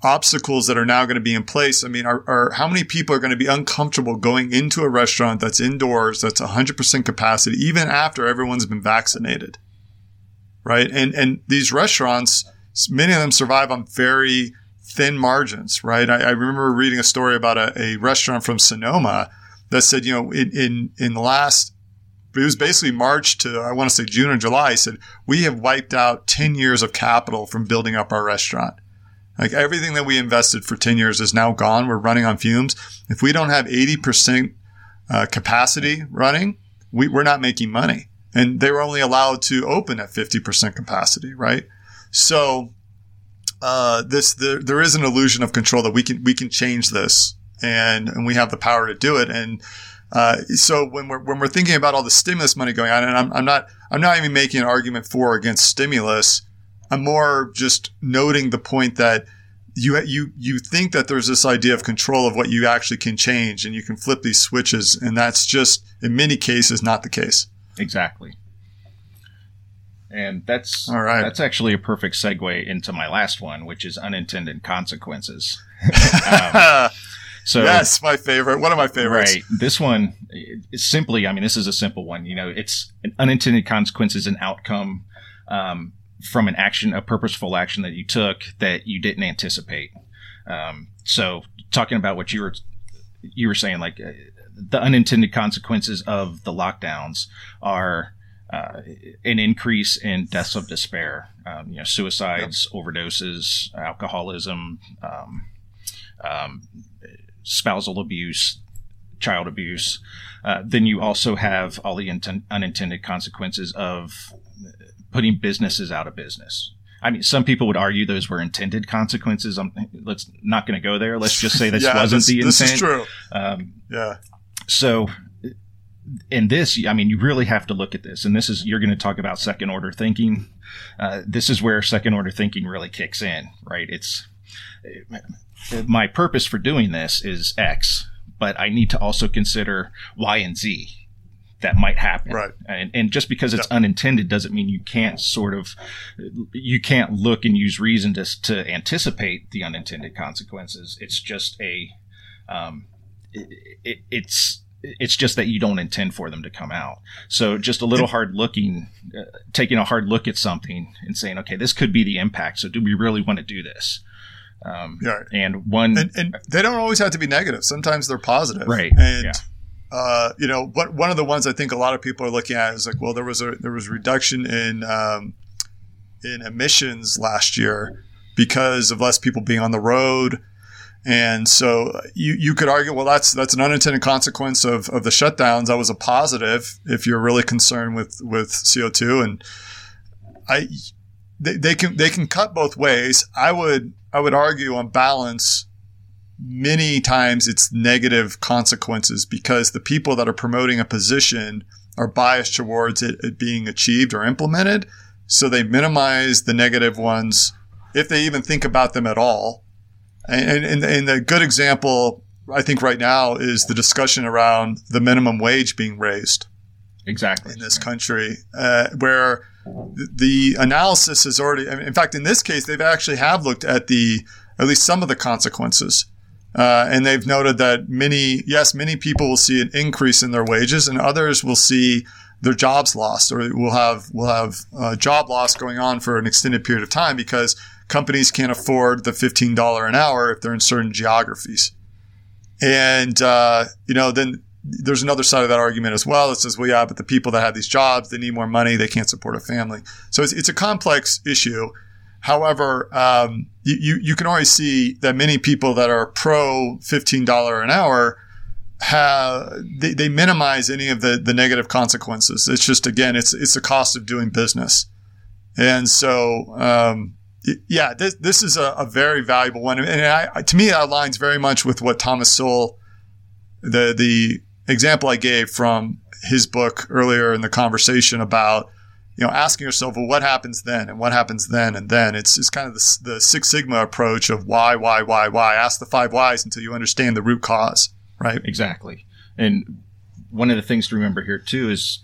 obstacles that are now going to be in place. I mean, are how many people are going to be uncomfortable going into a restaurant that's indoors, that's 100% capacity, even after everyone's been vaccinated? Right. And these restaurants, many of them survive on very thin margins. Right. I remember reading a story about a restaurant from Sonoma that said, you know, in the last, it was basically March to, I want to say, June or July, said, we have wiped out 10 years of capital from building up our restaurant. Like everything that we invested for 10 years is now gone. We're running on fumes. If we don't have 80% capacity running, we're not making money. And they were only allowed to open at 50% capacity, right? So there is an illusion of control that we can change this, and we have the power to do it. And so when we're thinking about all the stimulus money going on, and I'm not even making an argument for or against stimulus, I'm more just noting the point that you think that there's this idea of control of what you actually can change, and you can flip these switches, and that's just in many cases not the case. Exactly. And that's all right. That's actually a perfect segue into my last one, which is unintended consequences. So that's my favorite. One of my favorites. Right. This one is simply, I mean, this is a simple one. You know, it's an unintended consequence is an outcome from an action, a purposeful action that you took that you didn't anticipate. So talking about what you were saying, like the unintended consequences of the lockdowns are an increase in deaths of despair, suicides, overdoses, alcoholism, spousal abuse, child abuse. Then you also have all the unintended consequences of putting businesses out of business. I mean, some people would argue those were intended consequences. Let's not going to go there. Let's just say this wasn't the intent. This is true. So in this, I mean, you really have to look at this. And this is, you're going to talk about second order thinking. This is where second order thinking really kicks in, right? It's my purpose for doing this is X, but I need to also consider Y and Z. That might happen. Right. And just because it's unintended doesn't mean you can't you can't look and use reason to anticipate the unintended consequences. It's just it's just that you don't intend for them to come out. So just a little hard looking, taking a hard look at something and saying, okay, this could be the impact. So do we really want to do this? And they don't always have to be negative. Sometimes they're positive. Right. And, but one of the ones I think a lot of people are looking at is like, well, there was a reduction in emissions last year because of less people being on the road. And so you could argue, well, that's an unintended consequence of the shutdowns. That was a positive if you're really concerned with CO2. And they can cut both ways. I would argue on balance, many times it's negative consequences because the people that are promoting a position are biased towards it being achieved or implemented. So they minimize the negative ones if they even think about them at all. And the good example, I think, right now is the discussion around the minimum wage being raised. Exactly. In this country, where the analysis is already, in fact, in this case, they've actually have looked at at least some of the consequences. And they've noted that many people will see an increase in their wages, and others will see their jobs lost, or will have job loss going on for an extended period of time because companies can't afford the $15 an hour if they're in certain geographies. And then there's another side of that argument as well that says, well, yeah, but the people that have these jobs, they need more money, they can't support a family. So it's a complex issue. However, you can already see that many people that are pro $15 an hour they minimize any of the negative consequences. It's just, again, it's the cost of doing business. And so, this is a very valuable one. And to me, it aligns very much with what Thomas Sowell, the example I gave from his book earlier in the conversation about, asking yourself, well, what happens then? And what happens then? And then it's kind of the Six Sigma approach of why. Ask the five whys until you understand the root cause, right? Exactly. And one of the things to remember here, too, is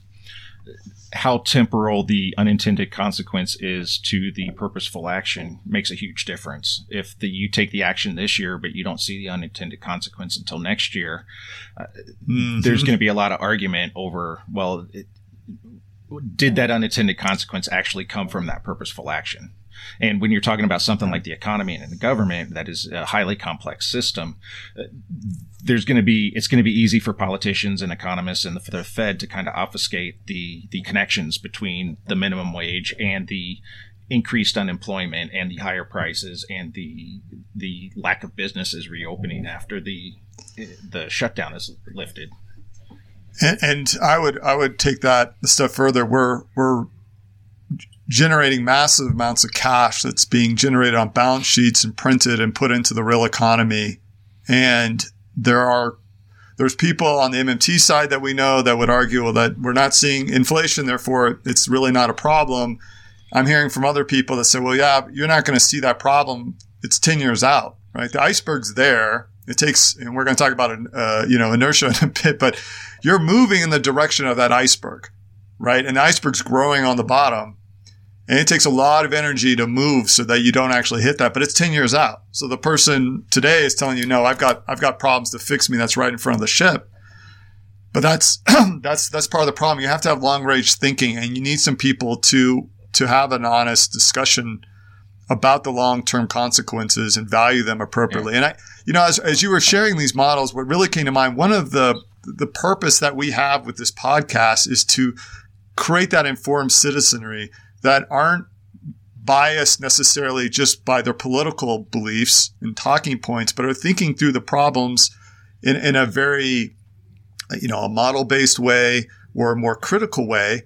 how temporal the unintended consequence is to the purposeful action makes a huge difference. If you take the action this year, but you don't see the unintended consequence until next year, there's going to be a lot of argument over, well, did that unintended consequence actually come from that purposeful action? And when you're talking about something like the economy and the government, that is a highly complex system, it's going to be easy for politicians and economists and the Fed to kind of obfuscate the connections between the minimum wage and the increased unemployment and the higher prices and the lack of businesses reopening after the shutdown is lifted. And I would take that a step further. We're generating massive amounts of cash that's being generated on balance sheets and printed and put into the real economy. And there's people on the MMT side that we know that would argue, well, that we're not seeing inflation, therefore it's really not a problem. I'm hearing from other people that say, well, yeah, you're not going to see that problem. It's 10 years out, right? The iceberg's there. It takes, and we're going to talk about inertia in a bit, but you're moving in the direction of that iceberg, right? And the iceberg's growing on the bottom, and it takes a lot of energy to move so that you don't actually hit that. But it's 10 years out, so the person today is telling you, "No, I've got problems to fix me. That's right in front of the ship." But that's that's part of the problem. You have to have long range thinking, and you need some people to to have an honest discussion about the long-term consequences and value them appropriately. Yeah. And I, you know, as you were sharing these models, what really came to mind, one of the purpose that we have with this podcast is to create that informed citizenry that aren't biased necessarily just by their political beliefs and talking points, but are thinking through the problems in a very, you know, a model-based way or a more critical way,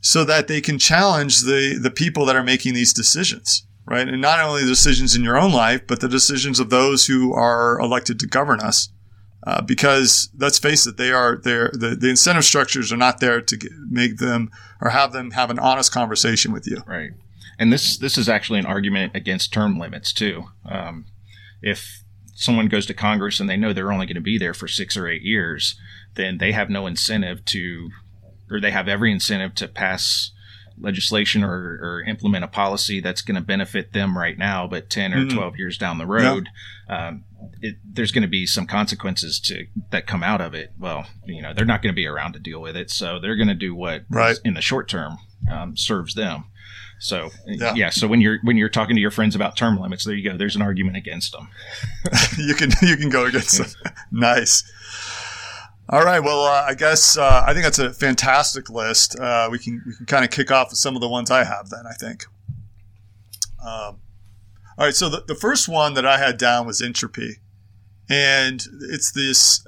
so that they can challenge the people that are making these decisions. Right. And not only the decisions in your own life, but the decisions of those who are elected to govern us. Because let's face it, they are there. The incentive structures are not there to make them or have them have an honest conversation with you. Right. And this is actually an argument against term limits, too. If someone goes to Congress and they know they're only going to be there for 6 or 8 years, then they have no incentive to, or they have every incentive to pass legislation or implement a policy that's going to benefit them right now, but 10 or 12 years down the road, there's going to be some consequences that come out of it. Well, you know, they're not going to be around to deal with it. So they're going to do what in the short term serves them. So, so when you're talking to your friends about term limits, there you go. There's an argument against them. you can go against them. Nice. All right. Well, I guess I think that's a fantastic list. We can kind of kick off with some of the ones I have then, I think. All right. So the first one that I had down was entropy, and it's this.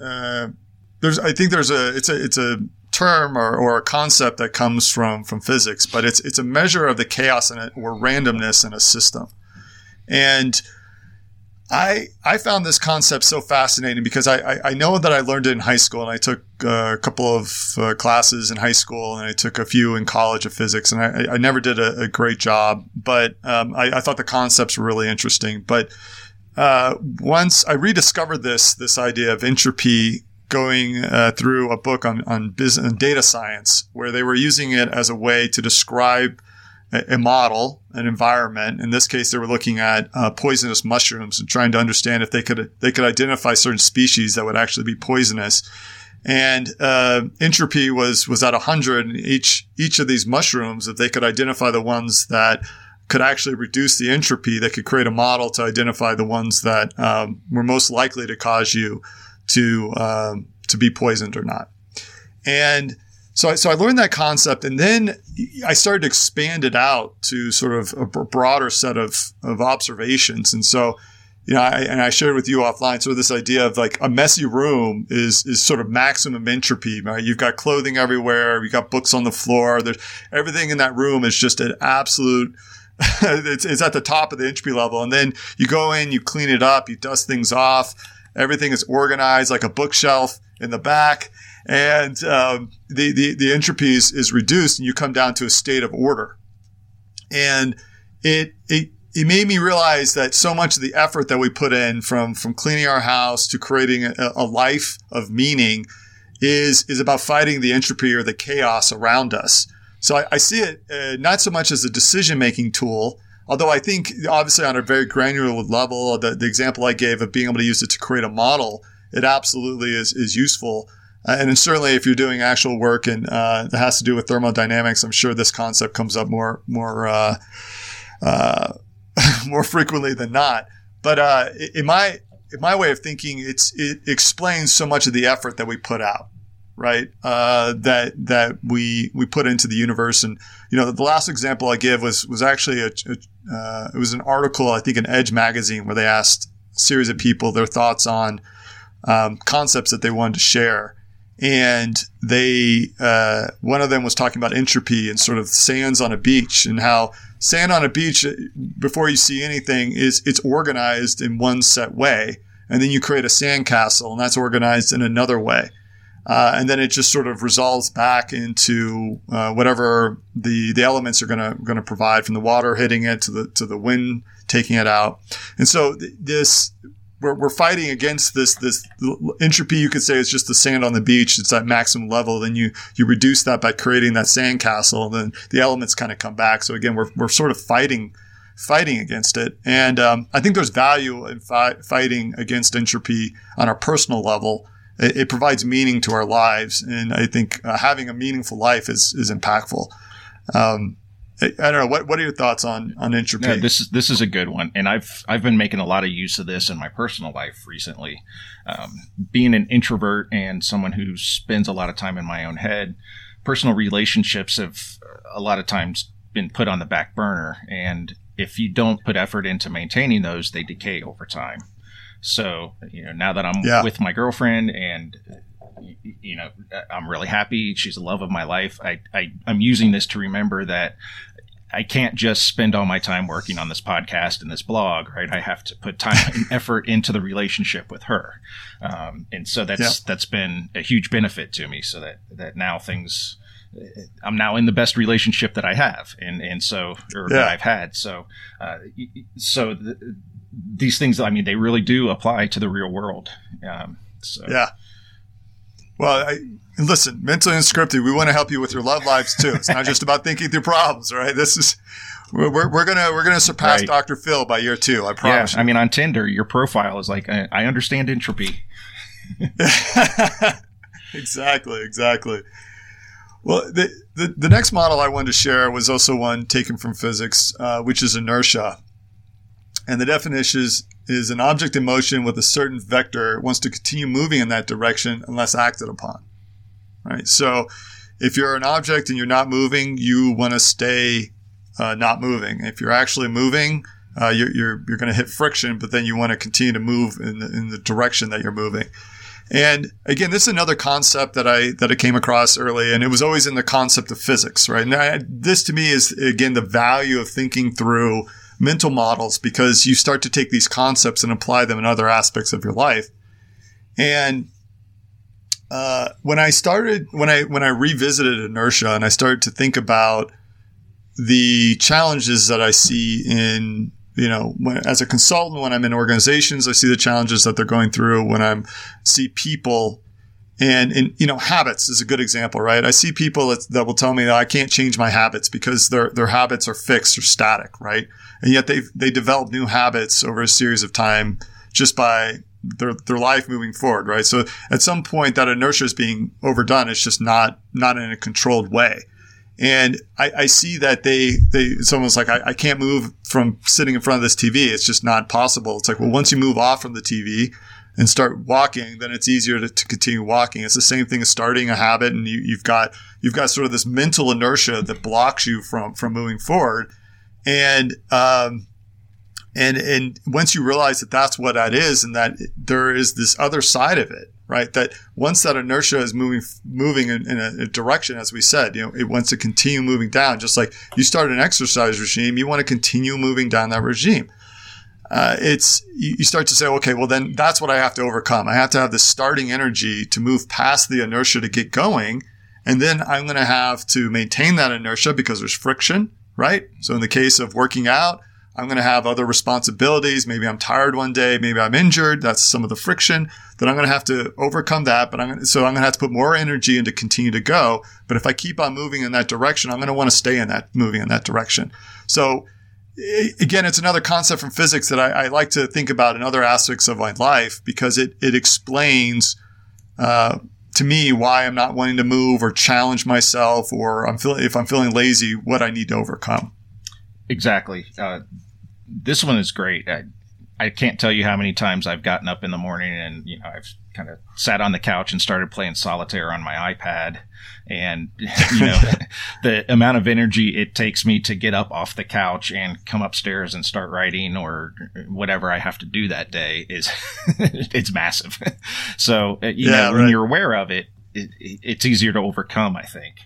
It's a term or a concept that comes from physics, but it's a measure of the chaos or randomness in a system, and I found this concept so fascinating because I know that I learned it in high school, and I took a couple of classes in high school, and I took a few in college of physics, and I never did a great job, but I thought the concepts were really interesting. But once I rediscovered this idea of entropy going through a book on business and data science, where they were using it as a way to describe a model, an environment. In this case, they were looking at poisonous mushrooms and trying to understand if they could identify certain species that would actually be poisonous. And entropy was at 100, and each of these mushrooms, if they could identify the ones that could actually reduce the entropy, they could create a model to identify the ones that were most likely to cause you to be poisoned or not. And So I learned that concept, and then I started to expand it out to sort of a broader set of observations. And so, you know, I shared with you offline sort of this idea of like a messy room is sort of maximum entropy, right? You've got clothing everywhere, you've got books on the floor. Everything in that room is just an absolute – it's at the top of the entropy level. And then you go in, you clean it up, you dust things off. Everything is organized like a bookshelf in the back. And the entropy is reduced, and you come down to a state of order. And it made me realize that so much of the effort that we put in from cleaning our house to creating a life of meaning is about fighting the entropy or the chaos around us. So I see it not so much as a decision-making tool, although I think obviously on a very granular level, the example I gave of being able to use it to create a model, it absolutely is useful. And certainly if you're doing actual work and that has to do with thermodynamics, I'm sure this concept comes up more frequently than not. But in my way of thinking, it explains so much of the effort that we put out, right? That we put into the universe. And you know, the last example I give was actually it was an article, I think, in Edge magazine, where they asked a series of people their thoughts on concepts that they wanted to share. And one of them was talking about entropy and sort of sands on a beach, and how sand on a beach, before you see anything, it's organized in one set way. And then you create a sandcastle, and that's organized in another way. And then it just sort of resolves back into whatever the elements are going to provide, from the water hitting it to the wind taking it out. And so we're fighting against this entropy. You could say it's just the sand on the beach. It's at maximum level. Then you reduce that by creating that sandcastle. Then the elements kind of come back. So again, we're sort of fighting against it. And I think there's value in fighting against entropy on a personal level. It provides meaning to our lives, and I think having a meaningful life is impactful. I don't know. What are your thoughts on entropy? No, this is a good one, and I've been making a lot of use of this in my personal life recently. Being an introvert and someone who spends a lot of time in my own head, personal relationships have a lot of times been put on the back burner, and if you don't put effort into maintaining those, they decay over time. So, you know, now that I'm with my girlfriend and, you know, I'm really happy, she's the love of my life, I'm using this to remember that I can't just spend all my time working on this podcast and this blog, right? I have to put time and effort into the relationship with her. And so that's been a huge benefit to me, so that now things, I'm now in the best relationship that I have. And so that I've had. So these things, I mean, they really do apply to the real world. Well, listen, Mentally Unscripted, we want to help you with your love lives too. It's not just about thinking through problems, right? This is we're gonna surpass Dr. Phil by year 2. I promise. Yeah, I mean, on Tinder, your profile is like, I understand entropy. Exactly. Well, the next model I wanted to share was also one taken from physics, which is inertia, and the definition is an object in motion with a certain vector wants to continue moving in that direction unless acted upon. Right? So if you're an object and you're not moving, you want to stay not moving. If you're actually moving, you're going to hit friction, but then you want to continue to move in the direction that you're moving. And again, this is another concept that I came across early, and it was always in the concept of physics, right? And this to me is, again, the value of thinking through mental models, because you start to take these concepts and apply them in other aspects of your life. And when I revisited inertia and I started to think about the challenges that I see in, you know, as a consultant, when I'm in organizations, I see the challenges that they're going through. When I see people, and you know, habits is a good example, right? I see people that will tell me that I can't change my habits because their habits are fixed or static, right? And yet they develop new habits over a series of time just by their life moving forward, right? So at some point, that inertia is being overdone. It's just not in a controlled way. And I see that they it's almost like I can't move from sitting in front of this TV. It's just not possible. It's like, well, once you move off from the TV and start walking, then it's easier to continue walking. It's the same thing as starting a habit, and you've got sort of this mental inertia that blocks you from moving forward. And once you realize that that's what that is, and that there is this other side of it, right? That once that inertia is moving in a direction, as we said, you know, it wants to continue moving down. Just like you start an exercise regime, you want to continue moving down that regime. You start to say, okay, well then that's what I have to overcome. I have to have this starting energy to move past the inertia to get going, and then I'm going to have to maintain that inertia because there's friction, right? So in the case of working out, I'm going to have other responsibilities. Maybe I'm tired one day. Maybe I'm injured. That's some of the friction. Then I'm going to have to overcome that. So I'm going to have to put more energy into continue to go. But if I keep on moving in that direction, I'm going to want to stay moving in that direction. So again, it's another concept from physics that I like to think about in other aspects of my life, because it explains to me why I'm not wanting to move or challenge myself, or if I'm feeling lazy, what I need to overcome. Exactly. This one is great. I can't tell you how many times I've gotten up in the morning and, you know, I've kind of sat on the couch and started playing solitaire on my iPad. And, you know, the amount of energy it takes me to get up off the couch and come upstairs and start writing or whatever I have to do that day is it's massive. So, you know, when you're aware of it, it's easier to overcome, I think.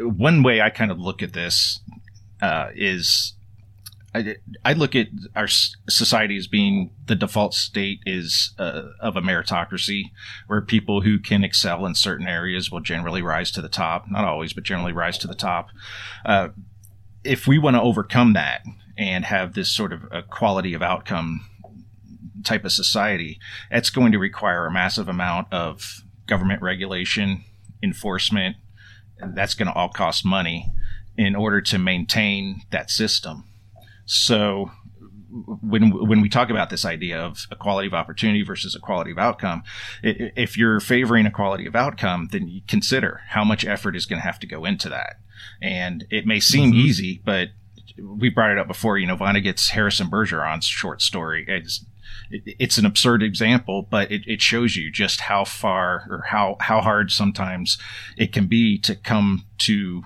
One way I kind of look at this is I look at our society as being the default state is of a meritocracy, where people who can excel in certain areas will generally rise to the top. Not always, but generally rise to the top. If we want to overcome that and have this sort of a quality of outcome type of society, that's going to require a massive amount of government regulation, enforcement. That's going to all cost money in order to maintain that system. So when we talk about this idea of equality of opportunity versus equality of outcome, if you're favoring equality of outcome, then you consider how much effort is going to have to go into that. And it may seem easy, but we brought it up before, you know, Vonnegut's Harrison Bergeron's short story. It's an absurd example, but it shows you just how far or how hard sometimes it can be to come to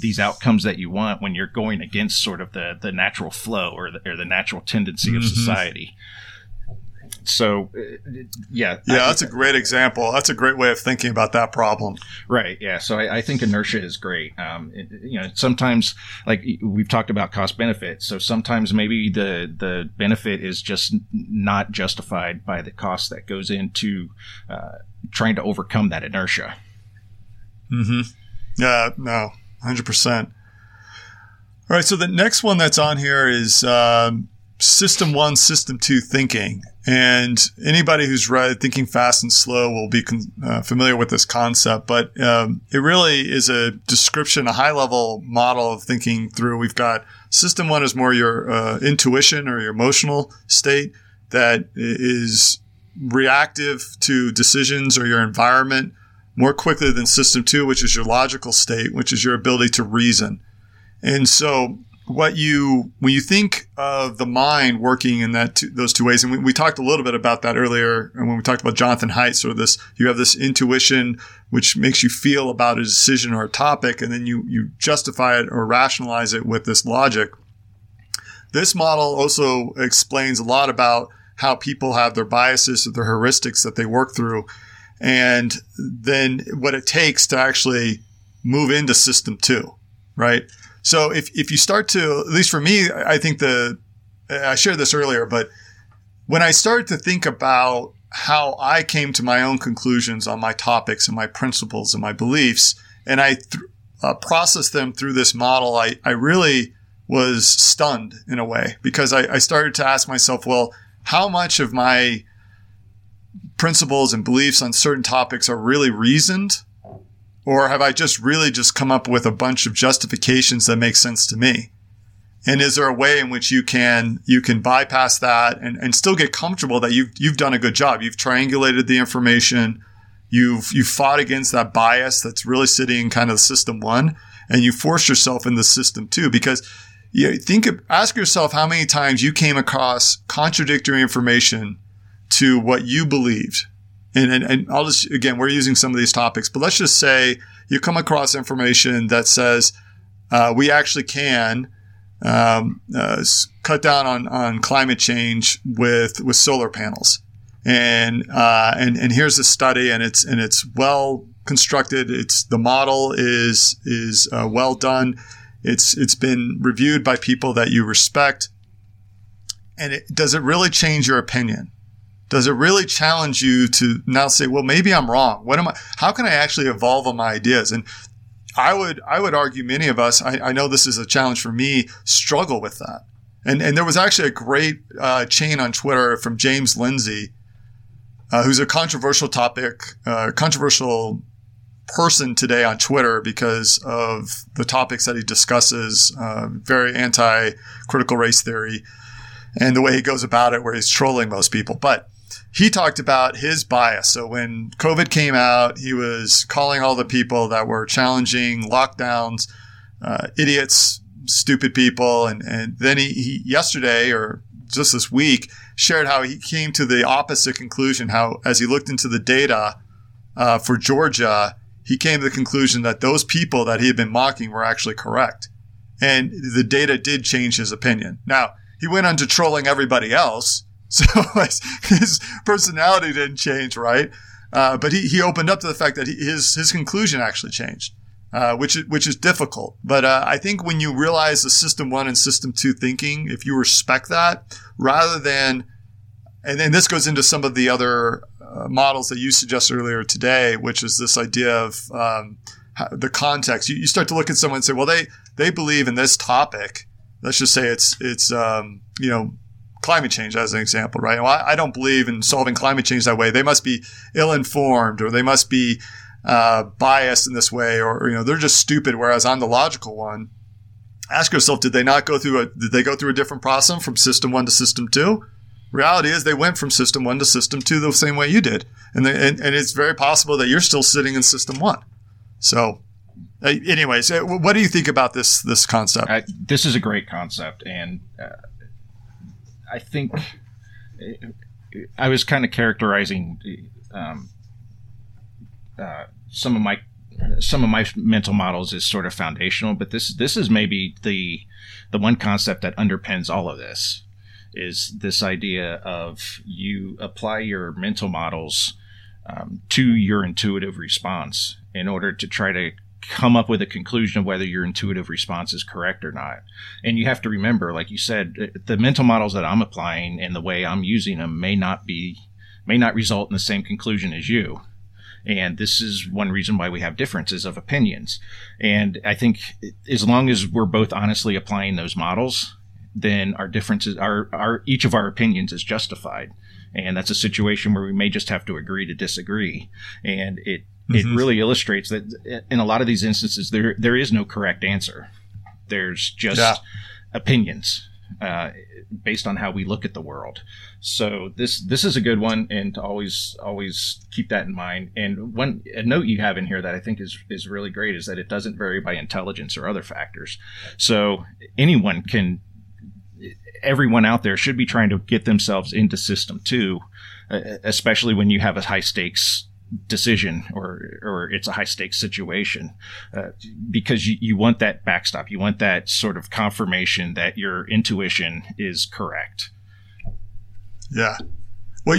these outcomes that you want when you're going against sort of the natural flow or the natural tendency of society. So, yeah, that's a great example. That's a great way of thinking about that problem. Right. Yeah. So I think inertia is great. Sometimes, like we've talked about cost benefit. So sometimes maybe the benefit is just not justified by the cost that goes into trying to overcome that inertia. Yeah. No. 100%. All right. So the next one that's on here is System 1, System 2 thinking. And anybody who's read Thinking Fast and Slow will be familiar with this concept, but it really is a description, a high-level model of thinking through. We've got System 1 is more your intuition or your emotional state that is reactive to decisions or your environment more quickly than System 2, which is your logical state, which is your ability to reason. And so when you think of the mind working in that those two ways, and we talked a little bit about that earlier, and when we talked about Jonathan Haidt, sort of this, you have this intuition which makes you feel about a decision or a topic, and then you justify it or rationalize it with this logic. This model also explains a lot about how people have their biases or their heuristics that they work through, and then what it takes to actually move into System 2, right? So if you start to, at least for me, I think I shared this earlier, but when I started to think about how I came to my own conclusions on my topics and my principles and my beliefs, and I processed them through this model, I really was stunned in a way, because I started to ask myself, well, how much of my principles and beliefs on certain topics are really reasoned? Or have I just come up with a bunch of justifications that make sense to me? And is there a way in which you can bypass that and still get comfortable that you've done a good job? You've triangulated the information, you've fought against that bias that's really sitting in kind of System 1, and you force yourself into System 2, because ask yourself how many times you came across contradictory information to what you believed. And I'll just, again, we're using some of these topics, but let's just say you come across information that says we actually can cut down on climate change with solar panels, and here's a study, and it's well constructed. It's the model is well done. It's been reviewed by people that you respect, and does it really change your opinion? Does it really challenge you to now say, well, maybe I'm wrong? How can I actually evolve on my ideas? And I would argue many of us, I know this is a challenge for me, struggle with that. And there was actually a great chain on Twitter from James Lindsay, who's a controversial person today on Twitter because of the topics that he discusses, very anti-critical race theory, and the way he goes about it where he's trolling most people. But he talked about his bias. So when COVID came out, he was calling all the people that were challenging lockdowns, idiots, stupid people. And then he yesterday or just this week shared how he came to the opposite conclusion, how as he looked into the data for Georgia, he came to the conclusion that those people that he had been mocking were actually correct. And the data did change his opinion. Now, he went on to trolling everybody else. So his personality didn't change, right? But he opened up to the fact that his conclusion actually changed, which is difficult. But I think when you realize the System 1 and System 2 thinking, if you respect that, rather than – and this goes into some of the other models that you suggested earlier today, which is this idea of the context. You start to look at someone and say, well, they believe in this topic. Let's just say it's climate change as an example, right? Well, I don't believe in solving climate change that way. They must be ill-informed, or they must be biased in this way, or they're just stupid, whereas I'm the logical one. Ask yourself, did they go through a different process from system 1 to system 2? Reality is they went from system 1 to system 2 the same way you did. And it's very possible that you're still sitting in system 1. So anyways, what do you think about this concept? This is a great concept. And I think I was kind of characterizing some of my mental models is sort of foundational, but this is maybe the one concept that underpins all of this, is this idea of you apply your mental models to your intuitive response in order to try to come up with a conclusion of whether your intuitive response is correct or not. And you have to remember, like you said, the mental models that I'm applying and the way I'm using them may not result in the same conclusion as you. And this is one reason why we have differences of opinions. And I think as long as we're both honestly applying those models, then our differences, each of our opinions is justified. And that's a situation where we may just have to agree to disagree. And it really illustrates that in a lot of these instances, there is no correct answer. There's just opinions based on how we look at the world. So this is a good one, and to always keep that in mind. And a note you have in here that I think is really great is that it doesn't vary by intelligence or other factors. So everyone out there should be trying to get themselves into system 2, especially when you have a high stakes decision or it's a high stakes situation, because you want that backstop. You want that sort of confirmation that your intuition is correct. Yeah. Well,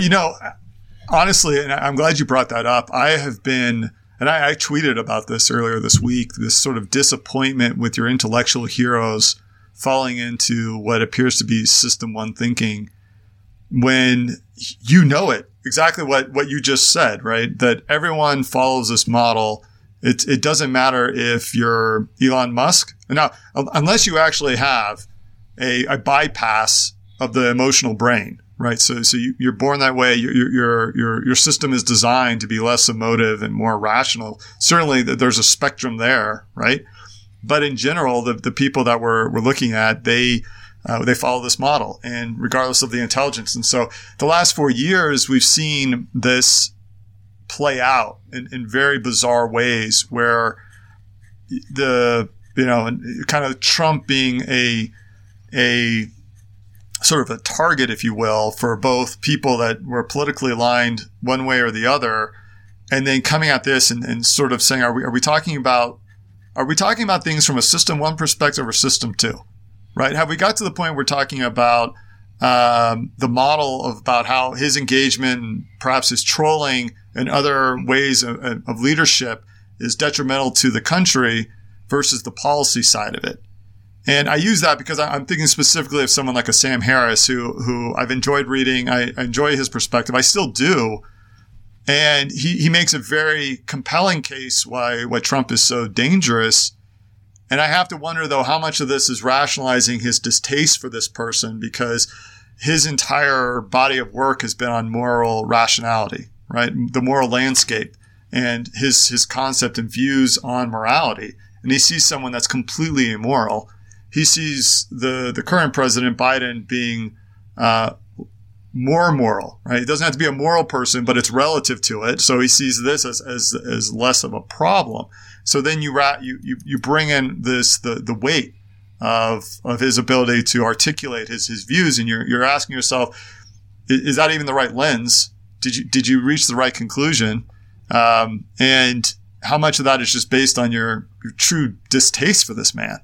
honestly, and I'm glad you brought that up. I have been, and I tweeted about this earlier this week, this sort of disappointment with your intellectual heroes falling into what appears to be system 1 thinking when it. Exactly what you just said, right? That everyone follows this model. It doesn't matter if you're Elon Musk. Now, unless you actually have a bypass of the emotional brain, right? So you're born that way. Your system is designed to be less emotive and more rational. Certainly, there's a spectrum there, right? But in general, the people that we're looking at, they follow this model, and regardless of the intelligence. And so the last 4 years, we've seen this play out in very bizarre ways, where kind of Trump being a sort of a target, if you will, for both people that were politically aligned one way or the other, and then coming at this and sort of saying, are we talking about things from a system 1 perspective or system 2? Right? Have we got to the point we're talking about the model about how his engagement and perhaps his trolling and other ways of leadership is detrimental to the country versus the policy side of it? And I use that because I'm thinking specifically of someone like a Sam Harris who I've enjoyed reading. I enjoy his perspective. I still do. And he makes a very compelling case why Trump is so dangerous. And I have to wonder, though, how much of this is rationalizing his distaste for this person because his entire body of work has been on moral rationality, right? The moral landscape and his concept and views on morality. And he sees someone that's completely immoral. He sees the current president, Biden, being more moral, right? He doesn't have to be a moral person, but it's relative to it. So he sees this as less of a problem. So then you bring in this the weight of his ability to articulate his views, and you're asking yourself, is that even the right lens? Did you reach the right conclusion? And how much of that is just based on your true distaste for this man?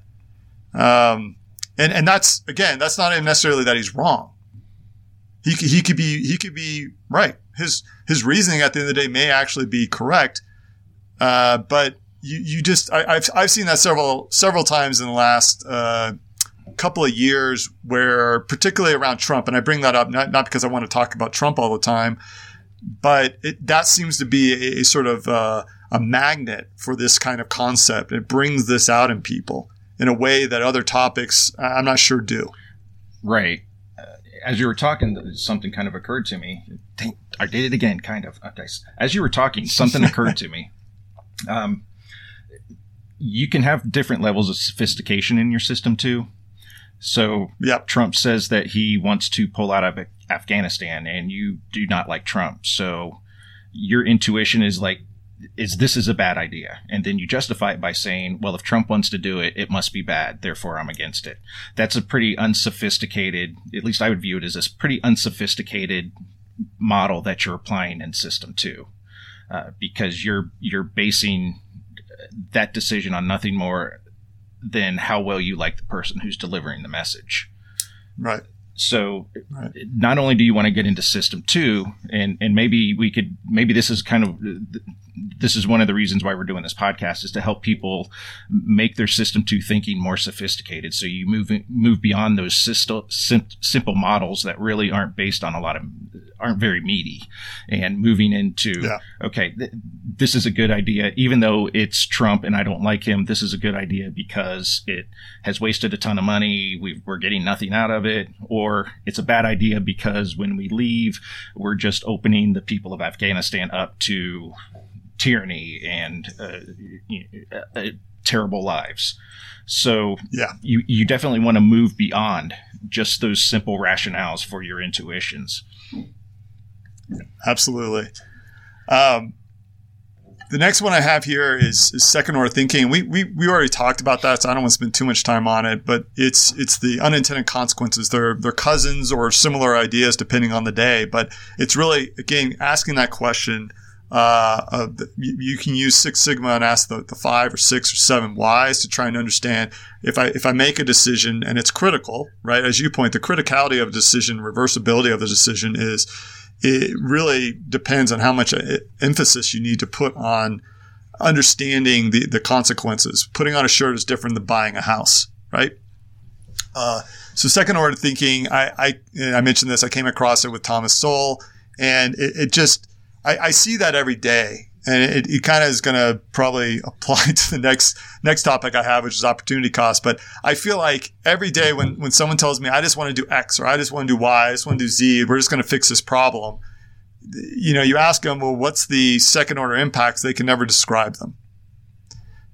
And that's, again, that's not even necessarily that he's wrong. He could be right. His reasoning at the end of the day may actually be correct, but I've seen that several times in the last couple of years, where particularly around Trump, and I bring that up not because I want to talk about Trump all the time, but that seems to be a sort of a magnet for this kind of concept. It brings this out in people in a way that other topics, I'm not sure, do. Right. As you were talking, something kind of occurred to me. I did it again, kind of. Okay. As you were talking, something occurred to me. you can have different levels of sophistication in your system too. So yep. Trump says that he wants to pull out of Afghanistan, and you do not like Trump. So your intuition is like, this is a bad idea. And then you justify it by saying, well, if Trump wants to do it, it must be bad. Therefore, I'm against it. That's a pretty unsophisticated, at least I would view it as this pretty unsophisticated model that you're applying in System 2, because you're basing that decision on nothing more than how well you like the person who's delivering the message. Right. So not only do you want to get into System 2, and maybe we could, maybe this is kind of, this is one of the reasons why we're doing this podcast, is to help people make their System 2 thinking more sophisticated. So you move beyond those simple models that really aren't based on a lot of, aren't very meaty, and moving into, this is a good idea, even though it's Trump and I don't like him. This is a good idea because it has wasted a ton of money. We're getting nothing out of it. Or it's a bad idea because when we leave, we're just opening the people of Afghanistan up to tyranny and terrible lives. So you definitely want to move beyond just those simple rationales for your intuitions. Absolutely. The next one I have here is second-order thinking. We already talked about that, so I don't want to spend too much time on it. But it's the unintended consequences. They're cousins or similar ideas depending on the day. But it's really, again, asking that question. You can use Six Sigma and ask the 5 or 6 or 7 whys to try and understand if I make a decision and it's critical, right? As you point, the criticality of a decision, reversibility of the decision is. It really depends on how much emphasis you need to put on understanding the consequences. Putting on a shirt is different than buying a house, right? So second-order thinking, I mentioned this. I came across it with Thomas Sowell, and I see that every day. And it kind of is going to probably apply to the next topic I have, which is opportunity costs. But I feel like every day when someone tells me, I just want to do X, or I just want to do Y, I just want to do Z, we're just going to fix this problem. You know, you ask them, well, what's the second order impacts? They can never describe them.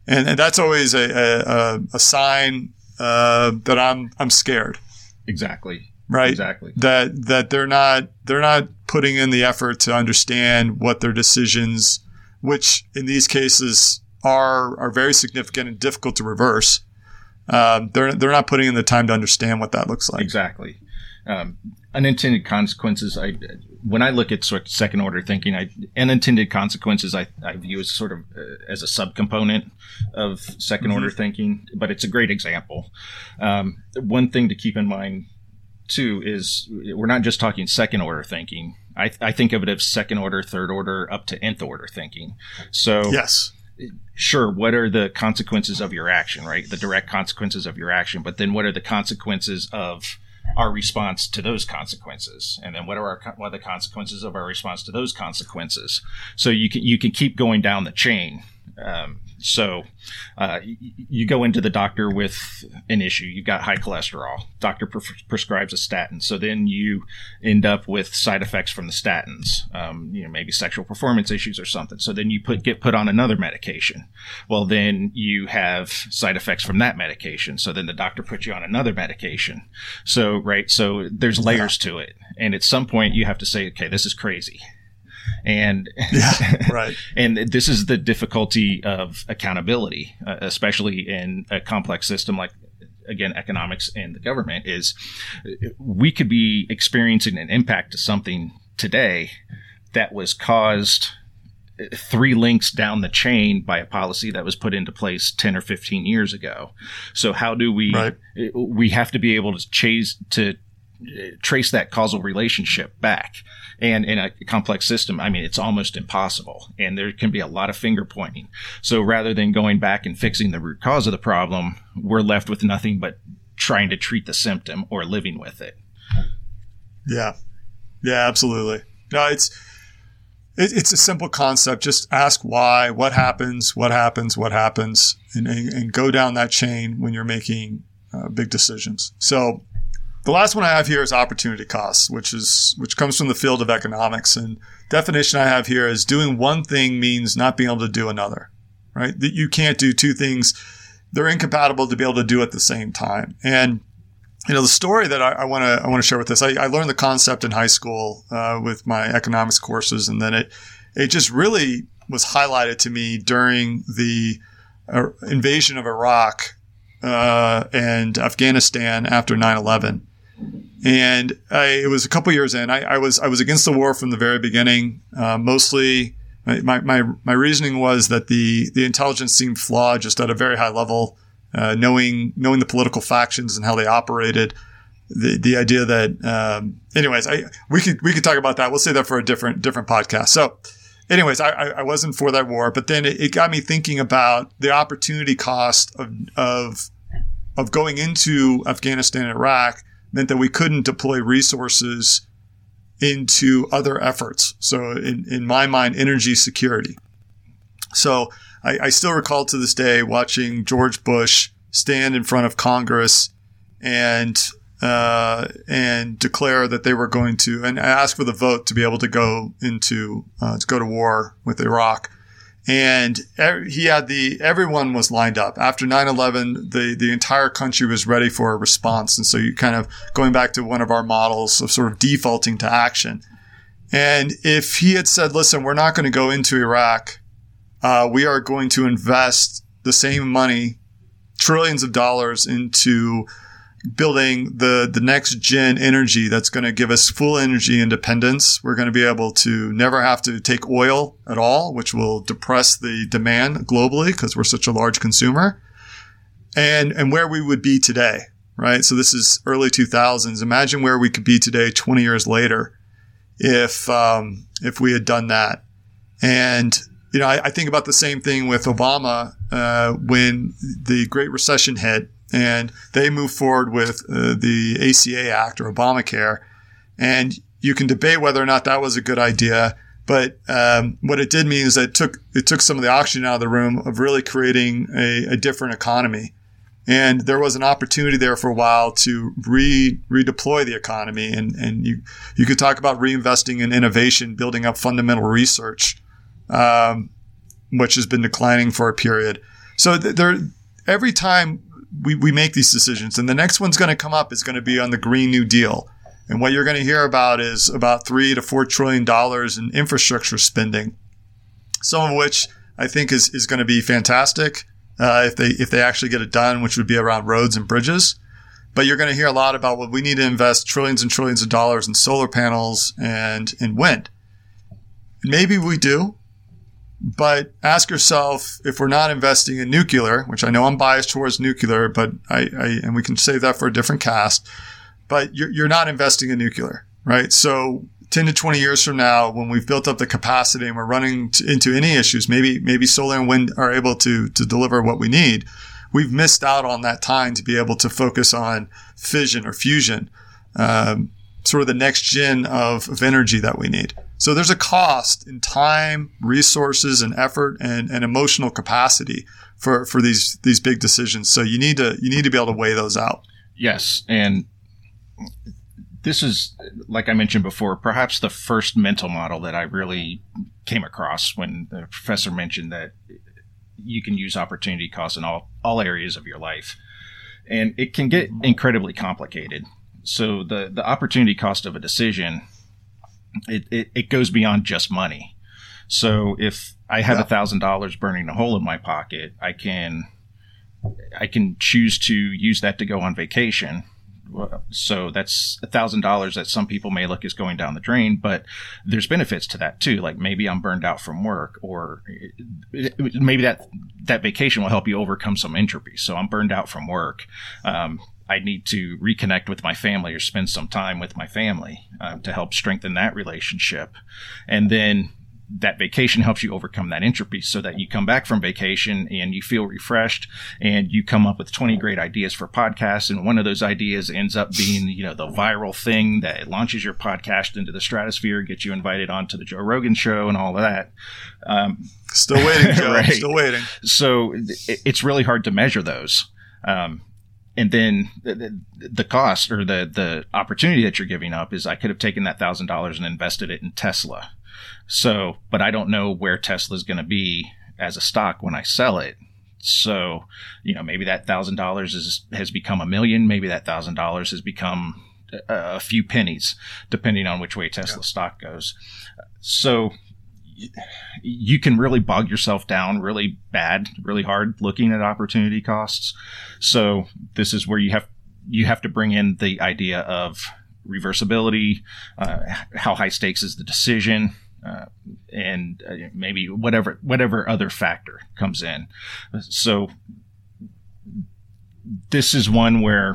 And that's always a sign that I'm scared. Exactly. Right. Exactly. That they're not putting in the effort to understand what their decisions, which in these cases are very significant and difficult to reverse. They're not putting in the time to understand what that looks like. Exactly. Unintended consequences. When I look at sort of second order thinking, unintended consequences I view as sort of as a subcomponent of second order thinking, but it's a great example. One thing to keep in mind too is we're not just talking second order thinking. I think of it as second order, third order, up to nth order thinking. So yes, sure. What are the consequences of your action, right? The direct consequences of your action, but then what are the consequences of our response to those consequences? And then what are the consequences of our response to those consequences? So you can keep going down the chain. So you go into the doctor with an issue. You've got high cholesterol. Doctor prescribes a statin. So then you end up with side effects from the statins, maybe sexual performance issues or something. So then you get put on another medication. Well, then you have side effects from that medication. So then the doctor puts you on another medication. So, right. So there's layers to it. And at some point you have to say, okay, this is crazy. And right. And this is the difficulty of accountability, especially in a complex system like, again, economics and the government, is we could be experiencing an impact to something today that was caused 3 links down the chain by a policy that was put into place 10 or 15 years ago. So how do we have to be able to trace that causal relationship back. And in a complex system, I mean, it's almost impossible. And there can be a lot of finger pointing. So rather than going back and fixing the root cause of the problem, we're left with nothing but trying to treat the symptom or living with it. Yeah. Yeah, absolutely. No, it's a simple concept. Just ask why, what happens, and go down that chain when you're making big decisions. So the last one I have here is opportunity costs, which comes from the field of economics. And definition I have here is doing one thing means not being able to do another, right? That you can't do two things. They're incompatible to be able to do at the same time. And, you know, the story that I want to share with this, I learned the concept in high school with my economics courses. And then it just really was highlighted to me during the invasion of Iraq and Afghanistan after 9/11. And it was a couple years in. I was against the war from the very beginning. Mostly, my reasoning was that the intelligence seemed flawed, just at a very high level. Knowing the political factions and how they operated, the idea that we could talk about that. We'll save that for a different podcast. So, anyways, I wasn't for that war, but then it got me thinking about the opportunity cost of going into Afghanistan and Iraq. Meant that we couldn't deploy resources into other efforts. So in my mind, energy security. So I still recall to this day watching George Bush stand in front of Congress and declare that they were going to, and ask for the vote to be able to go into, to go to war with Iraq. And everyone was lined up. After 9/11, the entire country was ready for a response. And so you kind of going back to one of our models of sort of defaulting to action. And if he had said, listen, we're not going to go into Iraq. We are going to invest the same money, trillions of dollars, into building the next gen energy that's going to give us full energy independence. We're going to be able to never have to take oil at all, which will depress the demand globally because we're such a large consumer. And where we would be today, right? So this is early 2000s. Imagine where we could be today 20 years later if we had done that. And you know, I think about the same thing with Obama when the Great Recession hit. And they move forward with the ACA Act or Obamacare. And you can debate whether or not that was a good idea. But what it did mean is that it took some of the oxygen out of the room of really creating a different economy. And there was an opportunity there for a while to redeploy the economy. And you could talk about reinvesting in innovation, building up fundamental research, which has been declining for a period. So every time we make these decisions, and the next one's going to come up is going to be on the Green New Deal. And what you're going to hear about is about $3 to $4 trillion in infrastructure spending, some of which I think is going to be fantastic if they actually get it done, which would be around roads and bridges. But you're going to hear a lot about we need to invest trillions and trillions of dollars in solar panels and in wind. Maybe we do. But ask yourself, if we're not investing in nuclear, which I know I'm biased towards nuclear, but and we can save that for a different cast, but you're not investing in nuclear, right? So 10 to 20 years from now, when we've built up the capacity and we're running into any issues, maybe solar and wind are able to deliver what we need. We've missed out on that time to be able to focus on fission or fusion, sort of the next gen of energy that we need. So there's a cost in time, resources, and effort, and emotional capacity for these big decisions. So you need to be able to weigh those out. Yes, and this is, like I mentioned before, perhaps the first mental model that I really came across when the professor mentioned that you can use opportunity costs in all areas of your life, and it can get incredibly complicated. So the opportunity cost of a decision. It goes beyond just money. So if I have $1,000 burning a hole in my pocket, I can choose to use that to go on vacation. So that's $1,000 that some people may look as going down the drain, but there's benefits to that too. Like maybe I'm burned out from work, or maybe that vacation will help you overcome some entropy. So I'm burned out from work. I need to reconnect with my family or spend some time with my family to help strengthen that relationship. And then that vacation helps you overcome that entropy so that you come back from vacation and you feel refreshed and you come up with 20 great ideas for podcasts. And one of those ideas ends up being, you know, the viral thing that launches your podcast into the stratosphere, gets you invited onto the Joe Rogan show and all of that. Still waiting, Joe. Right? Still waiting. So it's really hard to measure those. And then the cost or the opportunity that you're giving up is I could have taken that $1,000 and invested it in Tesla. So, but I don't know where Tesla is going to be as a stock when I sell it. So, you know, maybe that $1,000 has become $1 million. Maybe that $1,000 has become a few pennies, depending on which way Tesla stock goes. So you can really bog yourself down really bad, really hard looking at opportunity costs. So this is where you have to bring in the idea of reversibility, how high stakes is the decision, and maybe whatever other factor comes in. So this is one where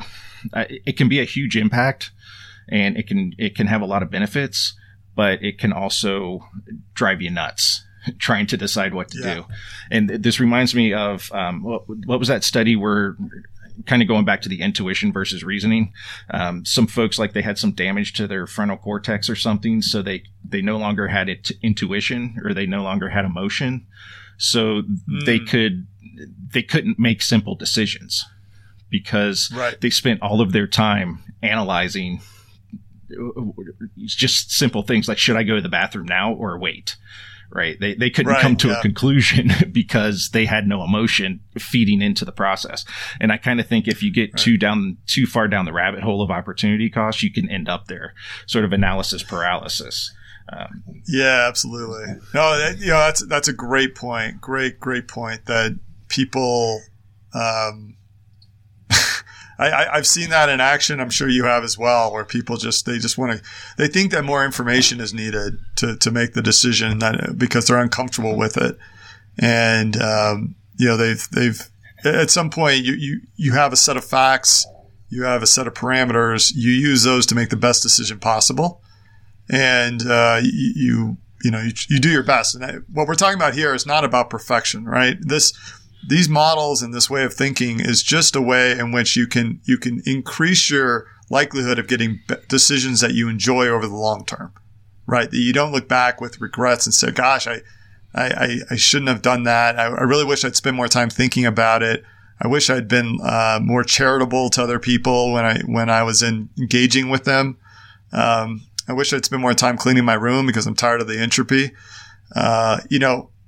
it can be a huge impact, and it can have a lot of benefits, but it can also drive you nuts trying to decide what to do. And this reminds me of what was that study where, kind of going back to the intuition versus reasoning, some folks, like, they had some damage to their frontal cortex or something, so they no longer had intuition, or they no longer had emotion, so they couldn't make simple decisions because they spent all of their time analyzing just simple things like, should I go to the bathroom now or wait? Right. They couldn't come to a conclusion because they had no emotion feeding into the process. And I kind of think if you get too far down the rabbit hole of opportunity costs, you can end up there, sort of analysis paralysis. Yeah, absolutely. No, that's a great point. Great point that people, I've seen that in action. I'm sure you have as well, where people they think that more information is needed to make the decision, that because they're uncomfortable with it. And, they've at some point you have a set of facts, you have a set of parameters, you use those to make the best decision possible. And, you do your best. And what we're talking about here is not about perfection, right? These models and this way of thinking is just a way in which you can increase your likelihood of getting decisions that you enjoy over the long term, right? That you don't look back with regrets and say, gosh, I shouldn't have done that. I really wish I'd spend more time thinking about it. I wish I'd been more charitable to other people when I was engaging with them. I wish I'd spend more time cleaning my room because I'm tired of the entropy.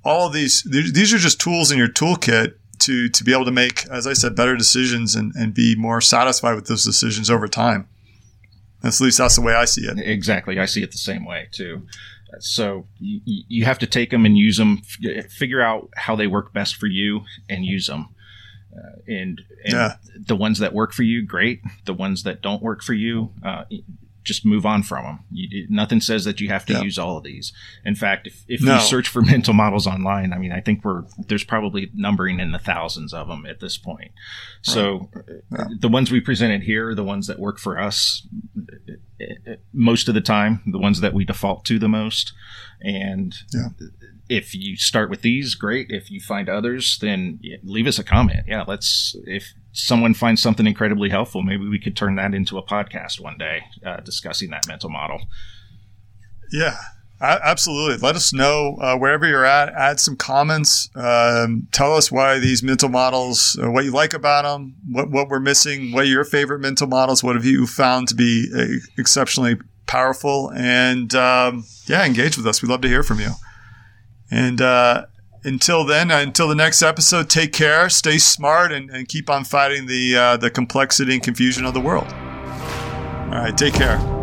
All of these are just tools in your toolkit to be able to make, as I said, better decisions and be more satisfied with those decisions over time. At least that's the way I see it. Exactly. I see it the same way, too. So you have to take them and use them, figure out how they work best for you and use them. The ones that work for you, great. The ones that don't work for you, just move on from them. Nothing says that you have to use all of these. In fact, if you search for mental models online, I mean, I think there's probably numbering in the thousands of them at this point. So the ones we presented here are the ones that work for us most of the time, the ones that we default to the most. And if you start with these, great. If you find others, then leave us a comment. Yeah, if someone finds something incredibly helpful, maybe we could turn that into a podcast one day, discussing that mental model. Yeah, absolutely. Let us know wherever you're at. Add some comments. Tell us why these mental models, what you like about them, what we're missing, what are your favorite mental models, what have you found to be exceptionally powerful, and engage with us. We'd love to hear from you. And until the next episode, take care, stay smart, and keep on fighting the complexity and confusion of the world. All right, take care.